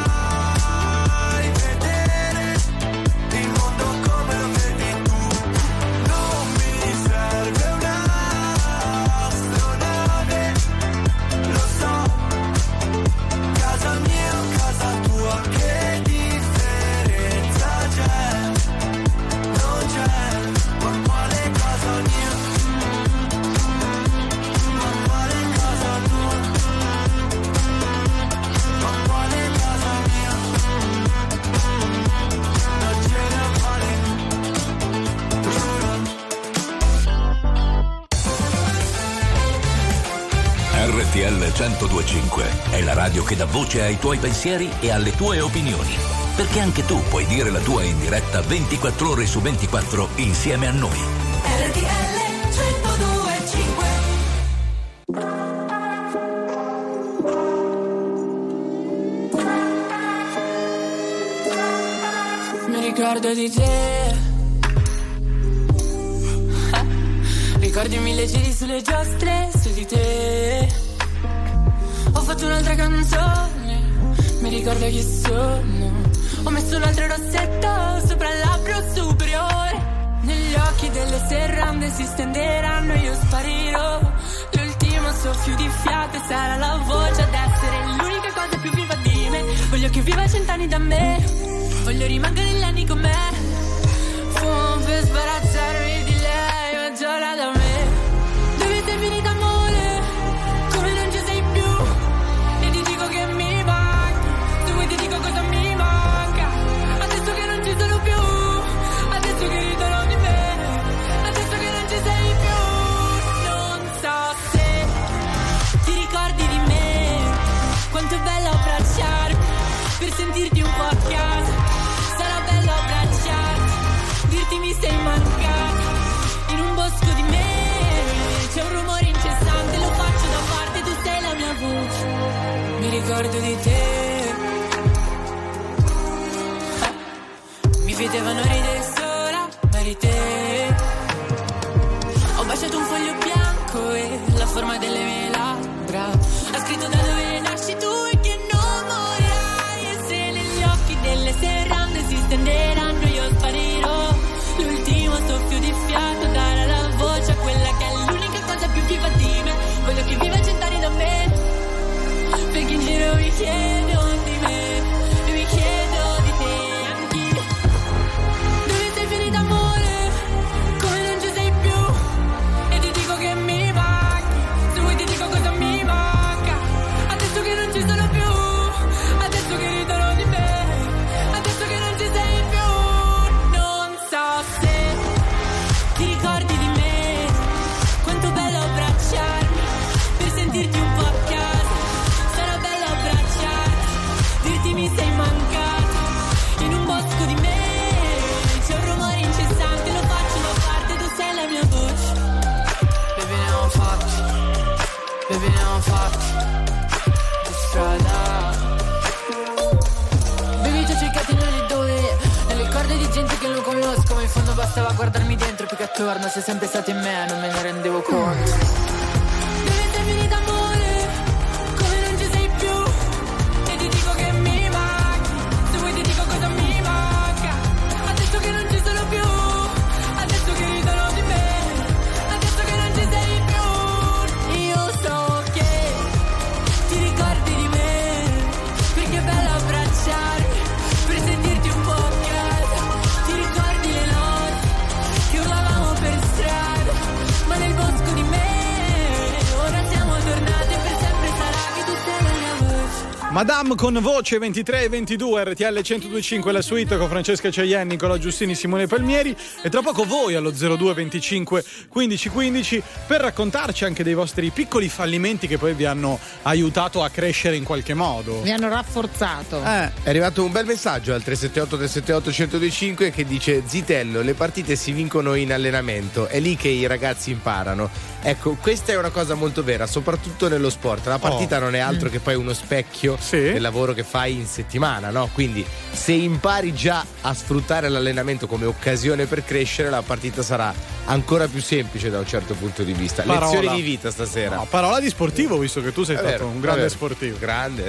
R T L centodue e cinque è la radio che dà voce ai tuoi pensieri e alle tue opinioni, perché anche tu puoi dire la tua in diretta ventiquattro ore su ventiquattro insieme a noi. R T L centodue e cinque. Mi ricordo di te, ricordi mille giri sulle giostre su di te. Ho fatto un'altra canzone, mi ricordo chi sono. Ho messo un altro rossetto sopra il labbro superiore. Negli occhi delle serrande si stenderanno, io sparirò. L'ultimo soffio di fiato sarà la voce ad essere l'unica cosa più viva di me. Voglio che viva cent'anni da me, voglio rimanere gli anni con me. Fumo per sbarazzarmi di lei, ma giora da me. Dove sei finita amore? Per sentirti un po' a casa, sarà bello abbracciarti, dirti mi sei mancata. In un bosco di me c'è un rumore incessante, lo faccio da parte, tu sei la mia voce. Mi ricordo di te, eh. Mi vedevano ridere sola, ma eri te. Ho baciato un foglio bianco e la forma delle mie labbra ha scritto da dove nasci tu e che non morirai. Bastava guardarmi dentro più che attorno, sei sempre stato in me, non me ne rendevo conto. Dove sei finita amore, come non ci sei più, e ti dico che mi manchi, se vuoi ti dico cosa mi manca, adesso che non ci sono più, adesso che ridono di me, adesso che non ci sei più. Io so che ti ricordi di me, perché è bello abbracciarmi, per sentirti un po'. Madame con voce ventitré e ventidue, R T L centodue e cinque, la suite con Francesca Caglieni, Nicolò Giustini, Simone Palmieri, e tra poco voi allo zero due venticinque quindici quindici per raccontarci anche dei vostri piccoli fallimenti che poi vi hanno aiutato a crescere in qualche modo. Vi hanno rafforzato. Eh, è arrivato un bel messaggio al tre sette otto tre sette otto uno zero due cinque che dice: Zitello, le partite si vincono in allenamento, è lì che i ragazzi imparano. Ecco, questa è una cosa molto vera, soprattutto nello sport. La partita oh. non è altro mm. che poi uno specchio. Sì. Del lavoro che fai in settimana, no? Quindi se impari già a sfruttare l'allenamento come occasione per crescere, la partita sarà ancora più semplice da un certo punto di vista. Parola. Lezioni di vita stasera. No, parola di sportivo, visto che tu sei è stato vero, un grande vero. sportivo. Grande.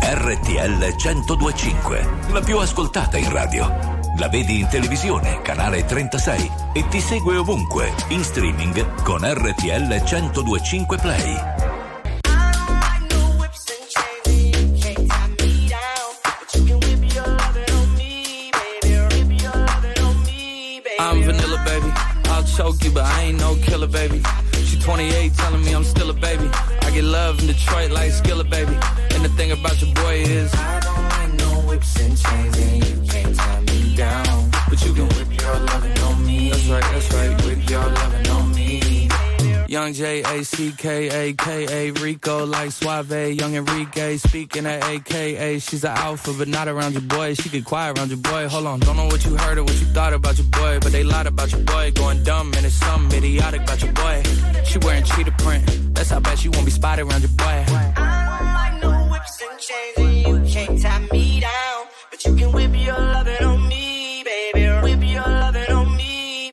R T L centodue e cinque, la più ascoltata in radio. La vedi in televisione, canale trentasei, e ti segue ovunque, in streaming con R T L centodue e cinque Play. I'm vanilla, baby. I'll choke you, but I ain't no killer, baby. She twenty-eight, telling me I'm still a baby. I get love in Detroit like Skillet, baby. And the thing about your boy is I don't like no whips and chains, and you can't tie me down. But you can whip your lovin' on me. That's right, that's right, whip your lovin' on me. Young J A C K A K A Rico like Suave, young Enrique speaking at A K A. She's an alpha but not around your boy, she get quiet around your boy. Hold on, don't know what you heard or what you thought about your boy, but they lied about your boy, going dumb and it's something idiotic about your boy. She wearing cheetah print, that's how bad she won't be spotted around your boy. I don't like no whips and chains and you can't tie me down, but you can whip your lovin' on me, baby, whip your lovin' on me.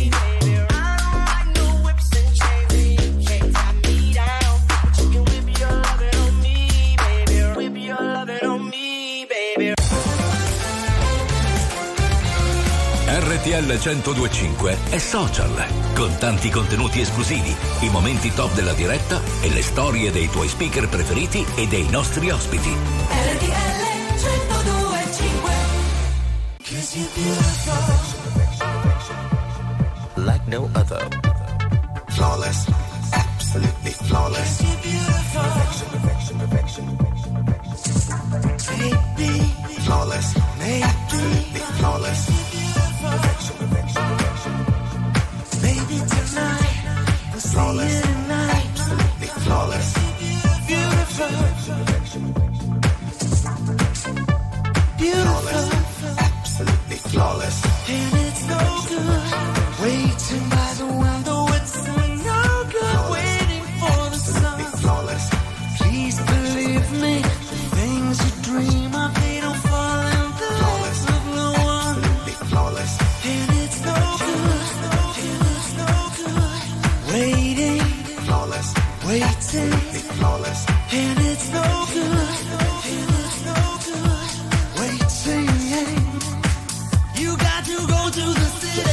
R T L centodue e cinque è social, con tanti contenuti esclusivi, i momenti top della diretta e le storie dei tuoi speaker preferiti e dei nostri ospiti. R T L centodue e cinque. Like no other. Flawless. Absolutely flawless. Perfection, perfection, perfection, perfection. Flawless. Absolutely flawless. Perfection, perfection, perfection. Baby tonight, we'll flawless. See you tonight. Absolutely flawless. Beautiful. Beautiful. Flawless. Absolutely flawless. And it's no good waiting by the window. It's no good waiting for the sun. Flawless. Please believe me, the things you dream of, they don't fall in the laps of no one. Flawless. And it's no good, and it's no good waiting. Flawless. Waiting. Flawless. And it's no good, and it's no good waiting. You got to go to the city.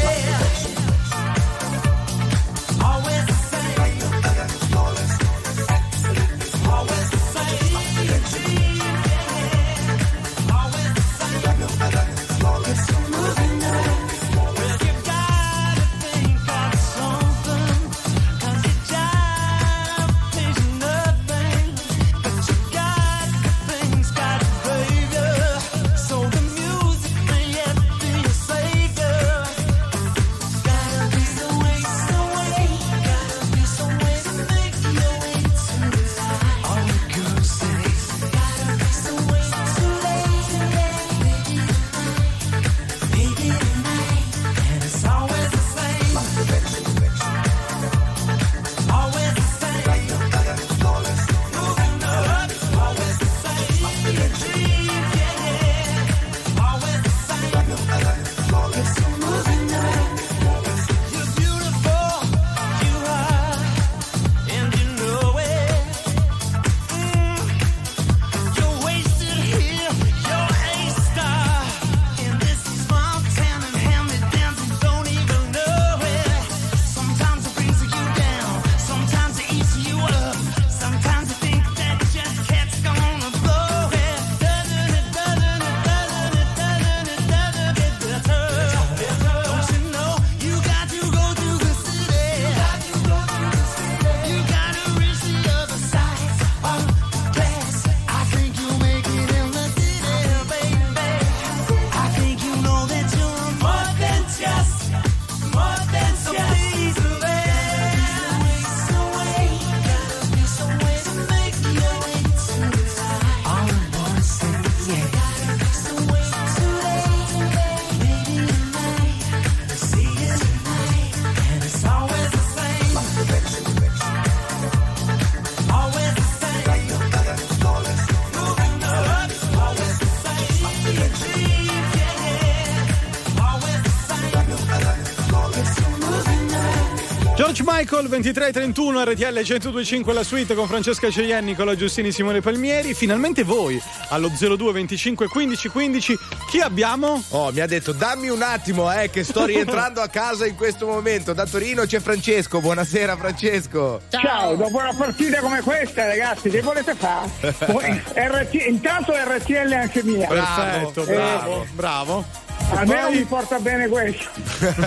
Michael, ventitré e trentuno, R T L centodue e cinque la suite con Francesca Caglieni, Nicolò Giustini, Simone Palmieri. Finalmente voi allo zero due venticinque quindici quindici. Chi abbiamo? Oh, mi ha detto dammi un attimo, eh, che sto rientrando a casa in questo momento. Da Torino c'è Francesco. Buonasera Francesco. Ciao, Ciao dopo una partita come questa, ragazzi, che volete fare? R T... Intanto R T L è anche mia. Perfetto, bravo, eh, bravo. A me non mi porta bene questo,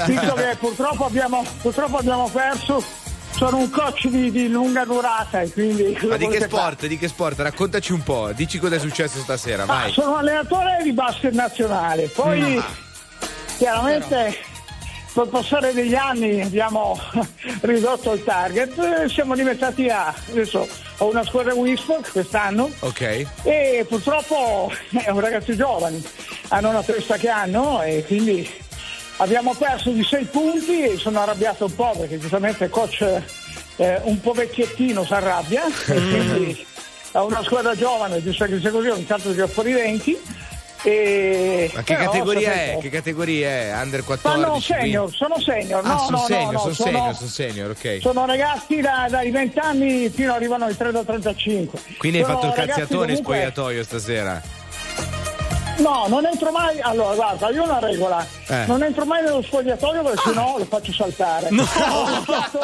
visto che purtroppo abbiamo, purtroppo abbiamo perso. Sono un coach di, di lunga durata e quindi. Ma di che sport? Fare. Di che sport? Raccontaci un po', dici cosa è successo stasera. Vai. Ah, sono allenatore di basket nazionale, poi no. chiaramente col passare degli anni abbiamo ridotto il target, siamo diventati a adesso. Ho una squadra Whisper quest'anno, okay. E purtroppo è un ragazzo giovane, hanno la testa che hanno e quindi abbiamo perso di sei punti e sono arrabbiato un po' perché giustamente il coach eh, un po' vecchiettino si arrabbia e quindi ha una squadra giovane, giusto che sia così, ogni tanto gioca fuori venti. E... Ma che categoria è? Che categoria è? Under quattordici? Ma no, senior, quindi... sono senior. Ah, no, sono no, senior, no, sono, sono senior, sono senior, ok. Sono ragazzi da, dai venti anni fino arrivano ai trenta trentacinque. Quindi sono hai fatto il cazziatone comunque... in spogliatoio stasera? No, non entro mai. Allora, guarda, io ho una regola. Eh. Non entro mai nello sfogliatoio perché ah. sennò lo faccio saltare. No! L'ho fatto,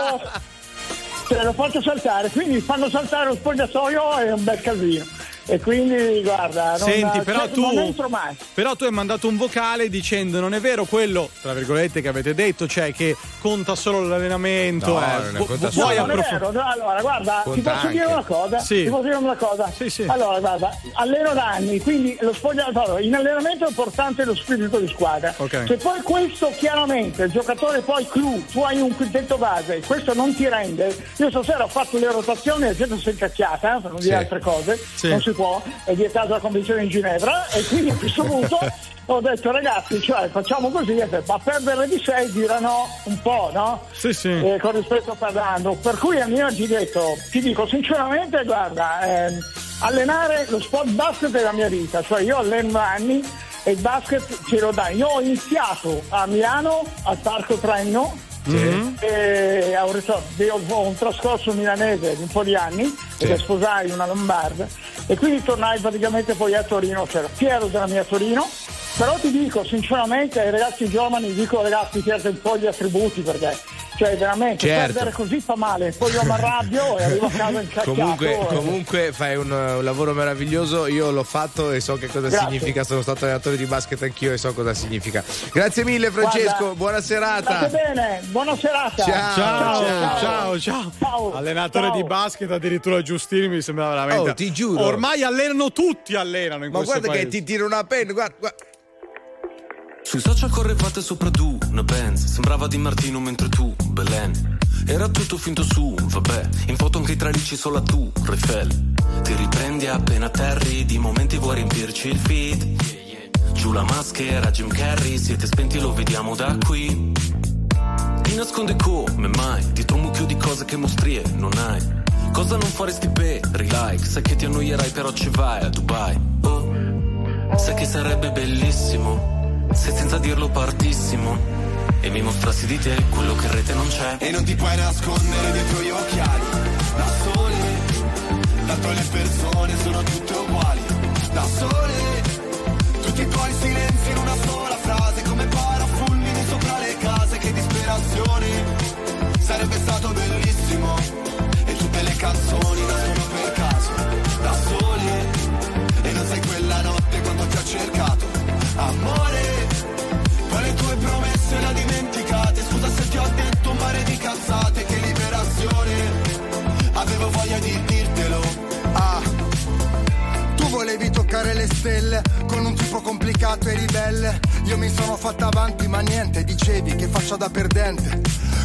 cioè, lo faccio saltare, quindi fanno saltare lo sfogliatoio è un bel casino. E quindi guarda, non, senti, però, cioè, tu, non entro mai. Però tu hai mandato un vocale dicendo non è vero quello, tra virgolette, che avete detto, cioè che conta solo l'allenamento. No, eh, non conta v- solo. No, non è vero. No, allora guarda, conta ti posso anche. dire una cosa? Sì. Ti posso dire una cosa? Sì, sì. Allora guarda, alleno da anni, quindi lo sfogliato, allora, in allenamento è importante lo spirito di squadra. Okay. Se poi questo chiaramente il giocatore poi clou, tu hai un quintetto base, questo non ti rende. Io stasera ho fatto le rotazioni e la gente si è incacchiata, eh, per non dire sì. altre cose. Sì. Non si può, è vietata la Convenzione in Ginevra, e quindi a questo punto ho detto ragazzi, cioè facciamo così, ma perdere di sei girano un po', no? Sì, sì. Eh, con rispetto parlando, per cui a me oggi ho detto, ti dico sinceramente, guarda, eh, allenare lo sport basket è la mia vita, cioè io alleno da anni e il basket ce lo dai. Io ho iniziato a Milano al Parco Treno. Mm-hmm. E ho un trascorso milanese di un po' di anni, perché sì. sposai una lombarda e quindi tornai praticamente poi a Torino, c'era fiero della mia Torino. Però ti dico sinceramente ai ragazzi giovani, dico ragazzi tirate un po' gli attributi, perché cioè veramente certo. perdere così fa male, poi io mi arrabbio e arrivo a casa incacchiato. Comunque, comunque fai un, un lavoro meraviglioso, io l'ho fatto e so che cosa Grazie. significa, sono stato allenatore di basket anch'io e so cosa significa. Grazie mille Francesco, guarda, buona serata. State bene, buona serata. Ciao, ciao, ciao. ciao, ciao. ciao. Allenatore ciao. di basket addirittura Giustini mi sembrava veramente. Oh, ti giuro. Ormai allenano tutti, allenano in Ma questo guarda paese. Che ti tiro una penna, guarda, guarda. Sui social correvate sopra Dune Benz, sembrava Di Martino mentre tu, Belen. Era tutto finto su, vabbè, in foto anche i tralicci solo a tu, Refel. Ti riprendi appena terri, di momenti vuoi riempirci il feed. Giù la maschera, Jim Carrey, siete spenti, lo vediamo da qui. Ti nasconde come mai, dietro un mucchio di cose che mostrie non hai. Cosa non faresti per i like, sai che ti annoierai però ci vai a Dubai. Oh, sai che sarebbe bellissimo se senza dirlo partissimo e mi mostrassi di te quello che in rete non c'è. E non ti puoi nascondere dietro gli occhiali. Da sole, tanto le persone sono tutte uguali. Da sole, tutti i tuoi silenzi in una sola frase. Come parafulmini sopra le case. Che disperazione, sarebbe stato bellissimo. E tutte le canzoni nascono per caso. Da sole, e non sai quella notte quando ti ho cercato. Amore, poi le tue promesse la dimenticate. Scusa se ti ho detto un mare di cazzate. Che liberazione, avevo voglia di dirtelo. Ah, tu volevi toccare le stelle con un tipo complicato e ribelle. Io mi sono fatta avanti ma niente, dicevi che faccia da perdente.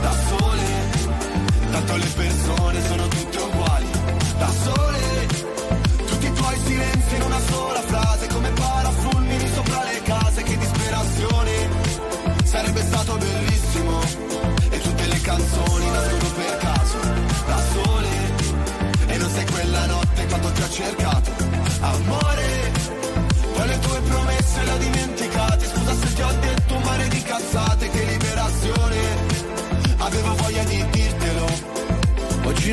da sole, tanto le persone sono tutte uguali. Da sole, i silenzi in una sola frase, come parafulmini sopra le case. Che disperazione, sarebbe stato bellissimo. E tutte le canzoni nascono per caso. Da sole, e non sei quella notte quando ti ho cercato. Amore, poi le tue promesse le ho dimenticate. Scusa se ti ho detto un mare di cazzate. Che liberazione, avevo voglia di dirtelo. Oggi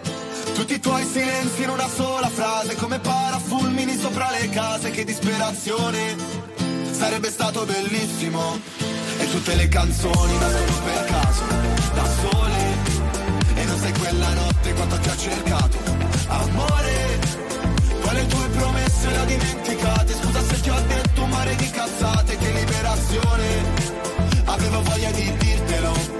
tutti i tuoi silenzi in una sola frase. Come parafulmini sopra le case. Che disperazione, sarebbe stato bellissimo. E tutte le canzoni nascono per caso. Da sole, e non sei quella notte quando ti ho cercato. Amore, poi le tue promesse le ho dimenticate. Scusa se ti ho detto un mare di cazzate. Che liberazione, avevo voglia di dirtelo.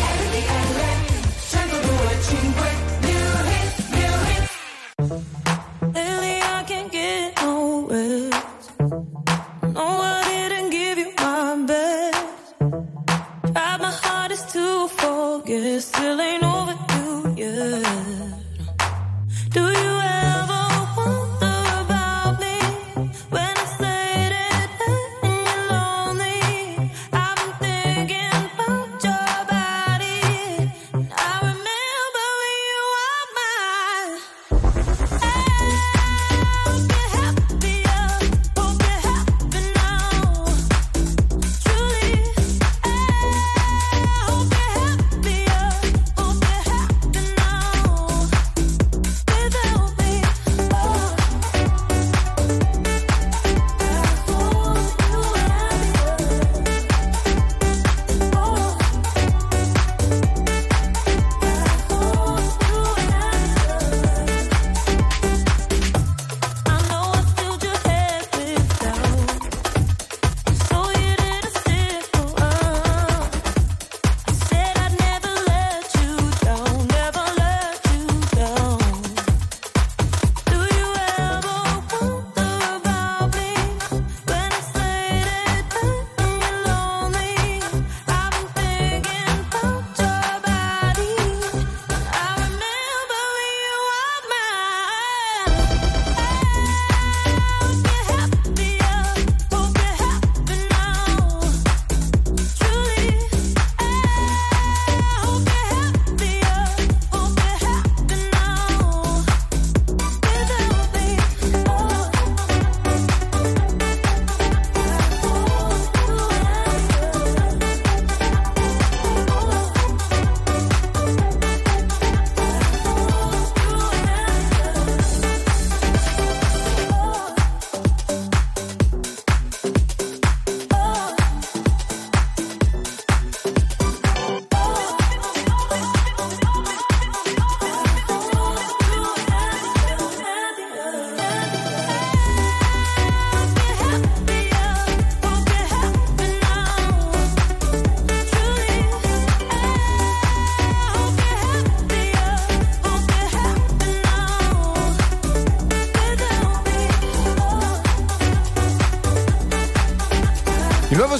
L centodue e cinque.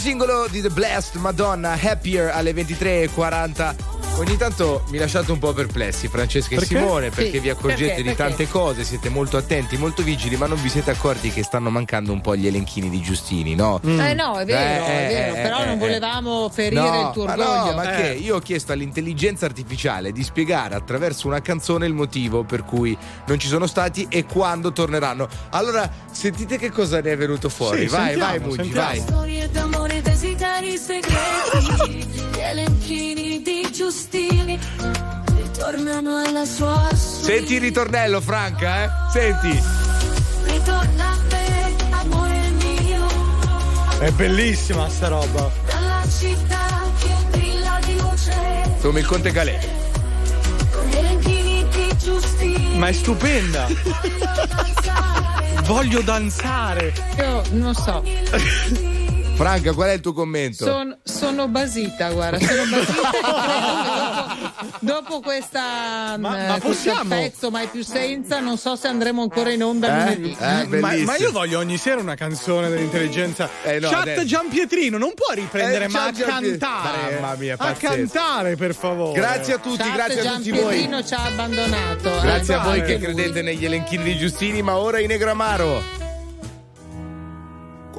Singolo di The Blessed, Madonna, Happier, alle ventitré e quaranta. Ogni tanto mi lasciate un po' perplessi, Francesca perché? e Simone, perché sì. vi accorgete perché? di perché? tante cose, siete molto attenti, molto vigili, ma non vi siete accorti che stanno mancando un po' gli elenchini di Giustini, no? Mm. Eh no, è vero, eh, è vero, eh, però eh, non volevamo ferire no, il tuo orgoglio. Ma no, ma eh. che io ho chiesto all'intelligenza artificiale di spiegare attraverso una canzone il motivo per cui non ci sono stati e quando torneranno. Allora, sentite che cosa ne è venuto fuori. Sì, vai, sentiamo, vai, Mugi, vai. Storie d'amore, desideri segreti, gli elenchini di Giustini. Ritornano alla sua assoluta. Senti il ritornello, Franca, eh? Senti. Ritorna a me, amore mio. È bellissima sta roba. Dalla città che brilla di luce. Come il Conte Calè. Con gli elenchini di Giustini. Ma è stupenda. Voglio danzare. Io non so. Franca, qual è il tuo commento? Sono, sono basita, guarda, sono basita. dopo, dopo questa ma, eh, ma questo pezzo mai più senza, non so se andremo ancora in onda eh? lunedì. Eh, ma, ma io voglio ogni sera una canzone dell'intelligenza. Eh, no, Chat adesso. Gianpietrino, non può riprendere eh, ma a cantare. Mamma mia, a cantare, per favore. Grazie a tutti, Chat grazie a tutti voi. Gianpietrino ci ha abbandonato. Grazie eh, a voi che lui. credete negli elenchini di Giustini, ma ora in Negramaro.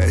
E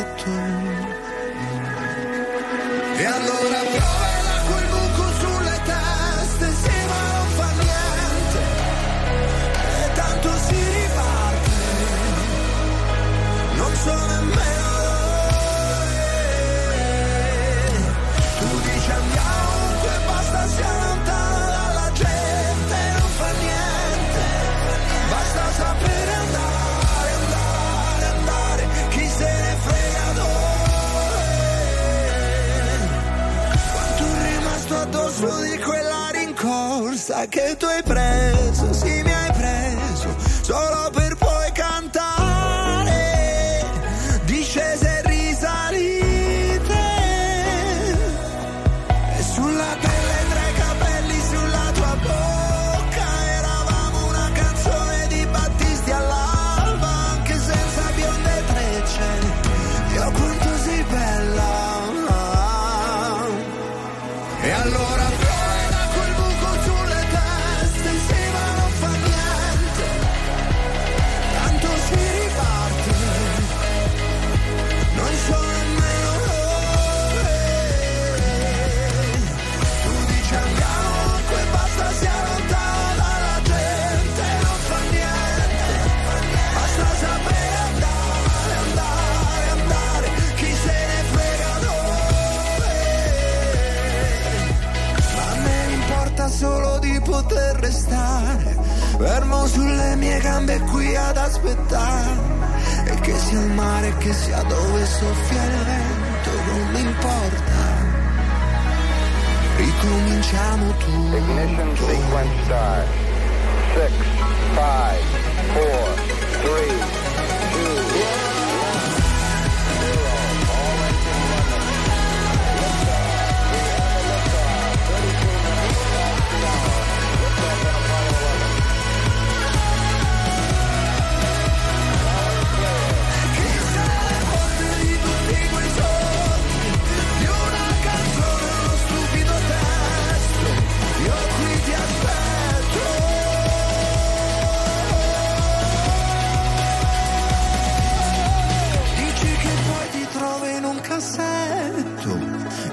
vita che tu hai preso, sì mi hai preso, solo per poi cantare discese e risalite, e sulla pelle tra i capelli, sulla tua bocca eravamo una canzone di Battisti all'alba, anche senza bionde trecce, io quanto sei bella. E allora fuori da quel buco sulle teste, sì ma non fa niente, tanto si riparte, non so nemmeno dove. Tu dici andiamo ovunque basta sia lontana la gente, non fa niente, basta sapere andare, andare, andare, chi se ne frega dove. Ma a me importa solo di poter restare fermo sulle mie gambe qui ad aspettare, e che sia il mare, che sia dove soffia il vento, non mi importa, ricominciamo tutto. Ignition sequence start. six, five, four, three, two, one.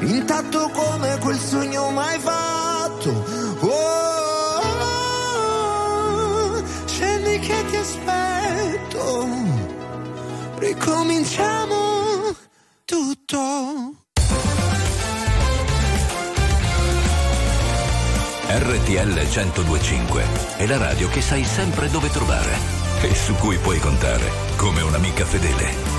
Intatto come quel sogno mai fatto. Oh, oh, oh, scendi che ti aspetto, ricominciamo tutto. R T L centodue e cinque è la radio che sai sempre dove trovare e su cui puoi contare come un'amica fedele.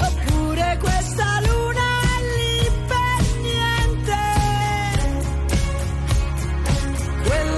oppure questa luna è lì per niente. Quello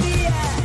via.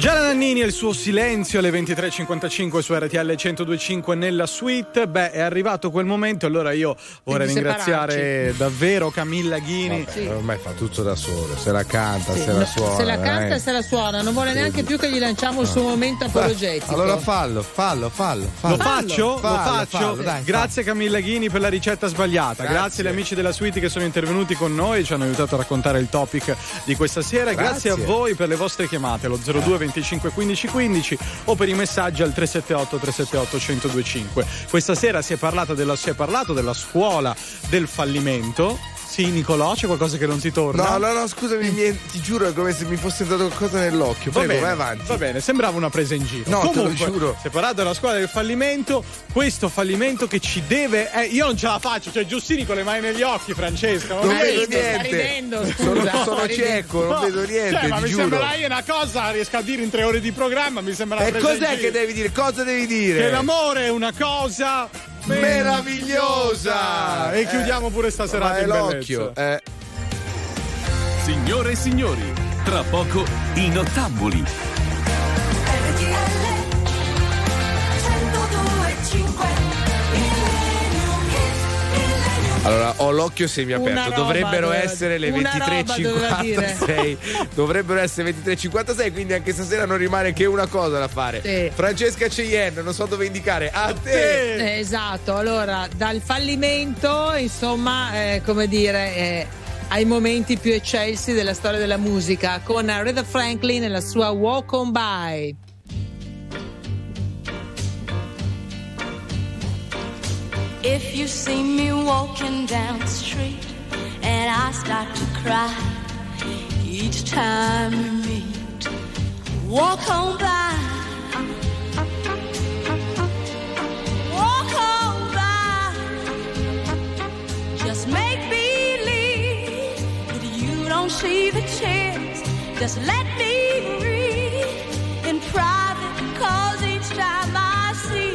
Gianna Nannini e il suo silenzio alle ventitré e cinquantacinque su R T L centodue e cinque nella suite. Beh, è arrivato quel momento, allora io vorrei ringraziare davvero Camilla Ghini. Vabbè, sì. Ormai fa tutto da solo, se la canta, sì. se la suona. Se la canta e eh. se la suona, non vuole neanche più che gli lanciamo no. il suo momento apologetico. Allora fallo, fallo, fallo. fallo. Lo faccio? Fallo, Lo faccio? Fallo, fallo, dai, Grazie fallo. Camilla Ghini per la ricetta sbagliata. Grazie. Grazie agli amici della suite che sono intervenuti con noi e ci hanno aiutato a raccontare il topic di questa sera. Grazie, Grazie a voi per le vostre chiamate, lo zero due venticinque quindici quindici o per i messaggi al tre sette otto tre sette otto uno zero due cinque. Questa sera si è parlato della, si è parlato della scuola del fallimento. Sì, Nicolò, c'è qualcosa che non si torna? No, no, no, scusami, mi, ti giuro, è come se mi fosse entrato qualcosa nell'occhio. Prego, va bene, vai avanti. Va bene, sembrava una presa in giro. No, comunque, te lo giuro. Si è parlato della scuola del fallimento, questo fallimento che ci deve. Eh, io non ce la faccio, cioè Giustini con le mani negli occhi, Francesca. Non, non vedo niente. Sta ridendo, scusa. Sono, sono cieco, non no, vedo niente. Cioè, ma ti mi giuro. sembra io una cosa, riesco a dire in tre ore di programma, mi sembra una e presa in giro. E cos'è che devi dire? Cosa devi dire? Che l'amore è una cosa meravigliosa! E eh, chiudiamo pure sta serata in bellezza. Eh. Signore e signori, tra poco i Nottamboli. Allora, ho l'occhio semiaperto. Dovrebbero essere le ventitré e cinquantasei. Dovrebbero essere ventitré e cinquantasei, quindi anche stasera non rimane che una cosa da fare. Sì. Francesca Caglieni, non so dove indicare. A te! Eh, esatto, allora, dal fallimento, insomma, eh, come dire, eh, ai momenti più eccelsi della storia della musica, con Aretha Franklin e la sua Walk On By. If you see me walking down the street and I start to cry each time we meet, walk on by, walk on by, just make believe that you don't see the chance, just let me breathe in private, cause each time I see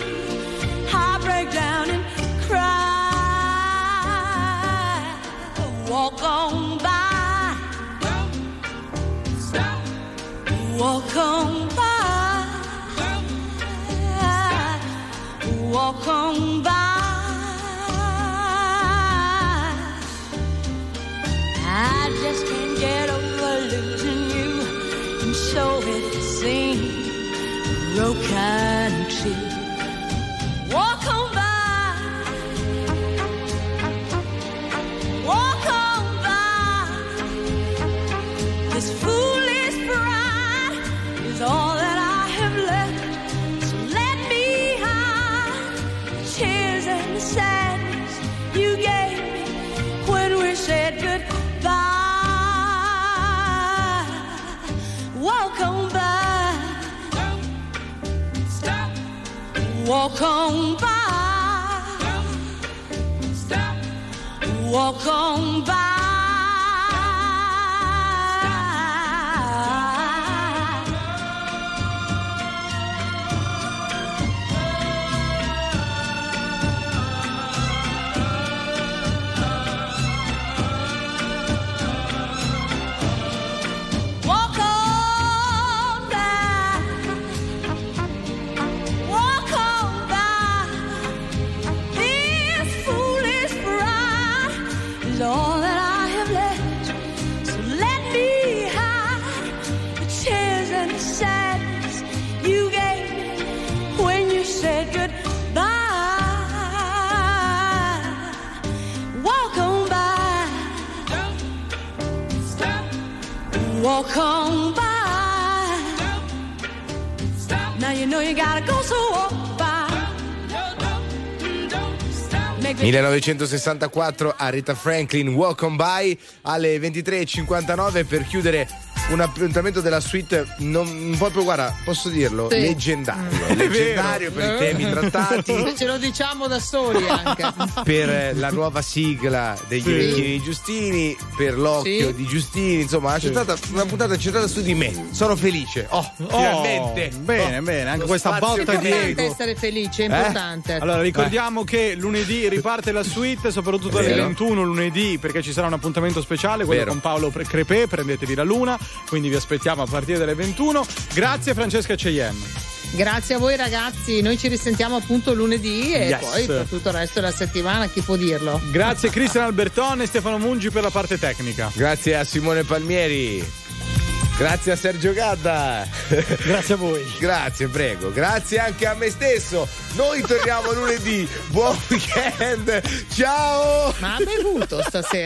I break down and walk on by, don't stop. Walk on by, don't walk on by. I just can't get over losing you, and so it seems no country. Walk on by. Walk on by, don't stop. Walk on by, all that I walk on by. No. Stop. Now you know you gotta go, so walk by. No, no, don't stop. millenovecentosessantaquattro, Aretha Franklin, Walk on By, alle ventitré e cinquantanove per chiudere un appuntamento della suite non proprio, guarda, posso dirlo, sì, leggendario, è leggendario, vero, per i temi trattati. Ce lo diciamo da soli anche. Per la nuova sigla degli sì. orecchini di Giustini, per l'occhio sì. di Giustini, insomma, sì. accettata, una puntata accettata su di me. Sono felice. Oh, oh finalmente. Bene, oh, bene, anche questa botta di ego. È importante essere felice, è importante. Eh? Allora, ricordiamo Beh. che lunedì riparte la suite, soprattutto alle ventuno lunedì, perché ci sarà un appuntamento speciale, quello vero. con Paolo Crepet, Prendetevi la luna. Quindi vi aspettiamo a partire dalle ventuno. Grazie Francesca Caglieni. Grazie a voi ragazzi, noi ci risentiamo appunto lunedì e yes. poi per tutto il resto della settimana, chi può dirlo? Grazie Cristian Albertone e Stefano Mungi per la parte tecnica. Grazie a Simone Palmieri. Grazie a Sergio Gadda. Grazie a voi. Grazie, prego. Grazie anche a me stesso. Noi torniamo lunedì. Buon weekend. Ciao. Ma ha bevuto stasera?